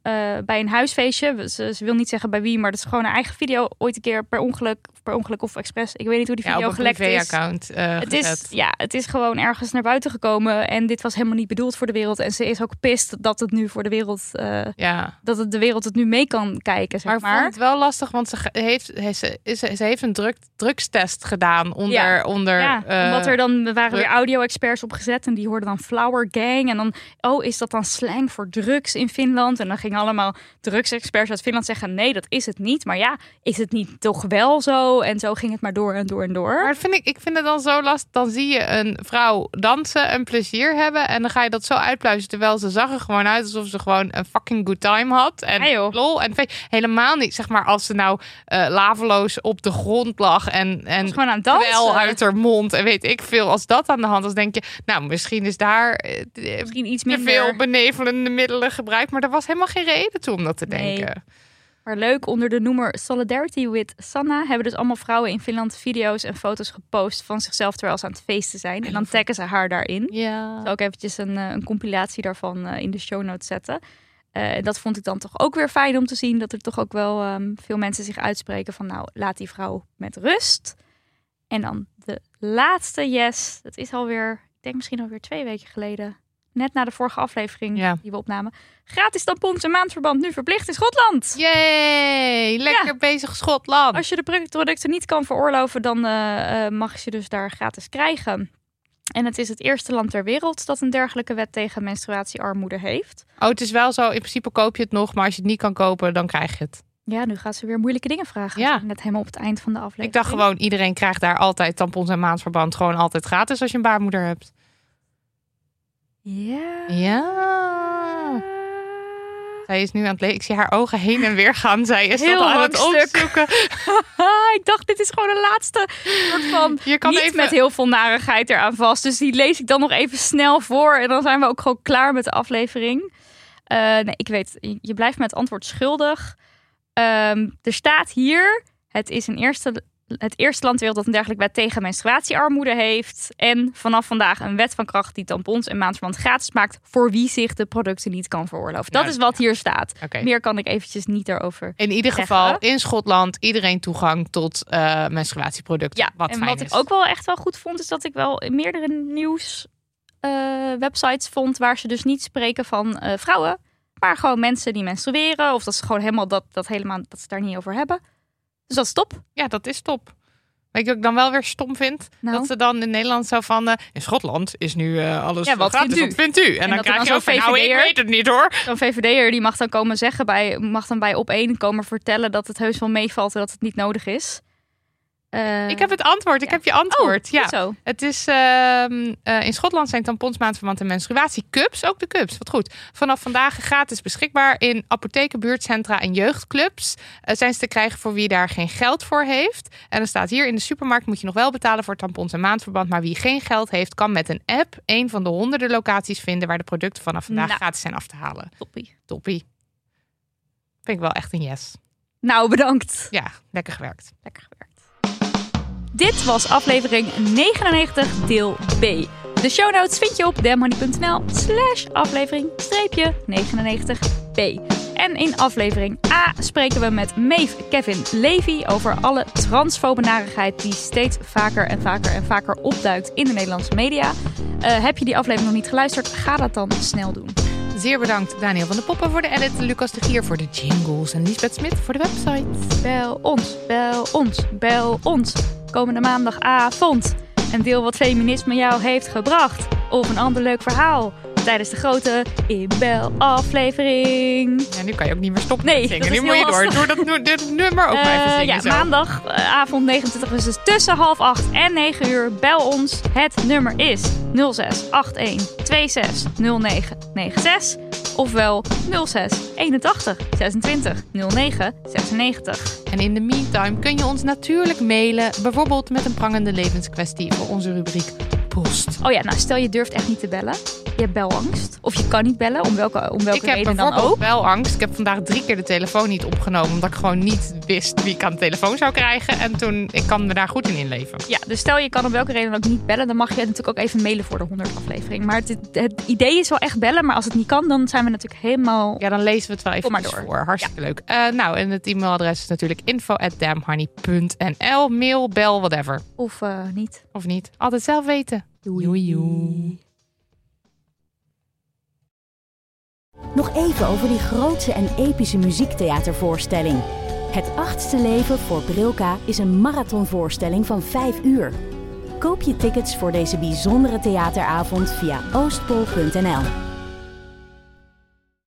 bij een huisfeestje. Ze, ze wil niet zeggen bij wie, maar dat is gewoon haar eigen video. Ooit een keer per ongeluk of per ongeluk of expres. Ik weet niet hoe die video ja, gelekt is. Ja, op een privé-account uh, het is, ja, het is gewoon ergens naar buiten gekomen. En dit was helemaal niet bedoeld voor de wereld. En ze is ook pist dat het nu voor de wereld... Uh, ja. Dat het de wereld het nu mee kan kijken, zeg maar. Maar ik vond het wel lastig, want ze heeft, ze, ze, ze heeft een drug, drugstest gedaan onder... Ja, onder, ja. Uh, omdat er dan we waren drug... weer audio-experts opgezet. En die hoorden dan Flower Gang. En dan, oh, is dat dan slang voor drugs in Finland? En dan gingen allemaal drugsexperts uit Finland zeggen... nee, dat is het niet. Maar ja, is het niet toch wel zo? En zo ging het maar door en door en door. Maar vind ik, ik vind het dan zo lastig. Dan zie je een vrouw dansen en plezier hebben... en dan ga je dat zo uitpluizen. Terwijl ze zag er gewoon uit alsof ze gewoon een fucking good time had. En ja, lol en feest. Helemaal niet, zeg maar, als ze nou uh, laveloos op de grond lag... en, en gewoon aan het dansen. Wel uit haar mond en weet ik veel. Als dat aan de hand is, denk je... nou, misschien is daar uh, misschien iets minder veel benevelend de middelen gebruikt, maar er was helemaal geen reden toe om dat te denken. Nee. Maar leuk, onder de noemer Solidarity with Sanna hebben dus allemaal vrouwen in Finland video's en foto's gepost van zichzelf terwijl ze aan het feesten zijn. En dan taggen ze haar daarin. Ja. Ik zal ook eventjes een, een compilatie daarvan in de show notes zetten. Uh, dat vond ik dan toch ook weer fijn om te zien, dat er toch ook wel um, veel mensen zich uitspreken van nou, laat die vrouw met rust. En dan de laatste yes, dat is alweer, ik denk misschien alweer twee weken geleden. Net na de vorige aflevering ja. die we opnamen. Gratis tampons en maandverband nu verplicht in Schotland. Yay, lekker ja. bezig Schotland. Als je de producten niet kan veroorloven, dan uh, mag je dus daar gratis krijgen. En het is het eerste land ter wereld dat een dergelijke wet tegen menstruatiearmoede heeft. Oh, het is wel zo, in principe koop je het nog, maar als je het niet kan kopen, dan krijg je het. Ja, nu gaat ze weer moeilijke dingen vragen. Ja. Net helemaal op het eind van de aflevering. Ik dacht gewoon, iedereen krijgt daar altijd tampons en maandverband. Gewoon altijd gratis als je een baarmoeder hebt. Ja. Ja. Zij is nu aan het lezen. Ik zie haar ogen heen en weer gaan. Zij is heel dat aan het opzoeken. Ik dacht, dit is gewoon de laatste soort van... Je kan niet even... met heel veel narigheid eraan vast. Dus die lees ik dan nog even snel voor. En dan zijn we ook gewoon klaar met de aflevering. Uh, nee, ik weet, je blijft met antwoord schuldig. Um, er staat hier... Het is een eerste... Het eerste land ter wereld dat een dergelijke wet tegen menstruatiearmoede heeft. En vanaf vandaag een wet van kracht die tampons en maandverband gratis maakt... voor wie zich de producten niet kan veroorloven. Dat nou, is wat ja. hier staat. Okay. Meer kan ik eventjes niet daarover In ieder zeggen. Geval in Schotland iedereen toegang tot uh, menstruatieproducten. Ja, wat en fijn wat is. Ik ook wel echt wel goed vond... is dat ik wel meerdere nieuwswebsites uh, vond... waar ze dus niet spreken van uh, vrouwen... maar gewoon mensen die menstrueren... of dat ze gewoon helemaal dat, dat helemaal dat ze daar niet over hebben... Dus dat is top. Ja, dat is top. Weet je wat ik dan wel weer stom vind? Nou. Dat ze dan in Nederland zo van... Uh, in Schotland is nu uh, alles ja, wat gratis, vindt u? Wat vindt u? En, en dan krijg dan je ook van, nou, ik weet het niet hoor. Zo'n V V D'er die mag dan komen zeggen bij... mag dan bij Op één komen vertellen dat het heus wel meevalt... en dat het niet nodig is. Uh... Ik heb het antwoord. Ik ja. heb je antwoord. Oh, ja. Zo. Het is uh, uh, in Schotland zijn tampons, maandverband en menstruatiecups, ook de cups. Wat goed. Vanaf vandaag gratis beschikbaar in apotheken, buurtcentra en jeugdclubs. Uh, zijn ze te krijgen voor wie daar geen geld voor heeft. En er staat hier: in de supermarkt moet je nog wel betalen voor tampons en maandverband, maar wie geen geld heeft, kan met een app een van de honderden locaties vinden waar de producten vanaf vandaag nou. gratis zijn af te halen. Toppie. Toppie. Vind ik wel echt een yes. Nou, bedankt. Ja, lekker gewerkt. Lekker gewerkt. Dit was aflevering negenennegentig, deel B. De show notes vind je op damnhoney.nl slash aflevering streepje negenennegentig B. En in aflevering A spreken we met Maeve Kevin Levy over alle transfobe narigheid die steeds vaker en vaker en vaker opduikt in de Nederlandse media. Uh, heb je die aflevering nog niet geluisterd? Ga dat dan snel doen. Zeer bedankt Daniel van de Poppen voor de edit, Lucas de Gier voor de jingles en Lisbeth Smit voor de website. Bel ons, bel ons, bel ons. Komende maandagavond. En deel wat feminisme jou heeft gebracht. Of een ander leuk verhaal. Tijdens de grote inbel-aflevering. Ja, nu kan je ook niet meer stoppen nee, met zingen. Nu moet je door. Door dat nu, dit nummer ook uh, blijven zingen. Ja, zo. Maandagavond negenentwintig, dus tussen half acht en negen uur. Bel ons. Het nummer is nul zes acht een twee zes nul negen negen zes. Ofwel nul zes eenentachtig zesentwintig nul negen zesennegentig. En in de meantime kun je ons natuurlijk mailen. Bijvoorbeeld met een prangende levenskwestie voor onze rubriek Post. Oh ja, nou stel je durft echt niet te bellen. Je hebt belangst. Of je kan niet bellen, om welke, om welke ik reden dan ook. Ik heb bijvoorbeeld belangst. Ik heb vandaag drie keer de telefoon niet opgenomen. Omdat ik gewoon niet wist wie ik aan de telefoon zou krijgen. En toen, ik kan me daar goed in inleven. Ja, dus stel je kan om welke reden dan ook niet bellen. Dan mag je het natuurlijk ook even mailen voor de honderd aflevering. Maar het, het idee is wel echt bellen. Maar als het niet kan, dan zijn we natuurlijk helemaal... Ja, dan lezen we het wel even maar door. Voor. Hartstikke ja. leuk. Uh, nou, en het e-mailadres is natuurlijk info at damnhoney punt n l. Mail, bel, whatever. Of uh, niet. Of niet. Altijd zelf weten. Doei. Doei. Doei. Nog even over die grootse en epische muziektheatervoorstelling. Het achtste leven voor Brilka is een marathonvoorstelling van vijf uur. Koop je tickets voor deze bijzondere theateravond via Oostpool punt n l.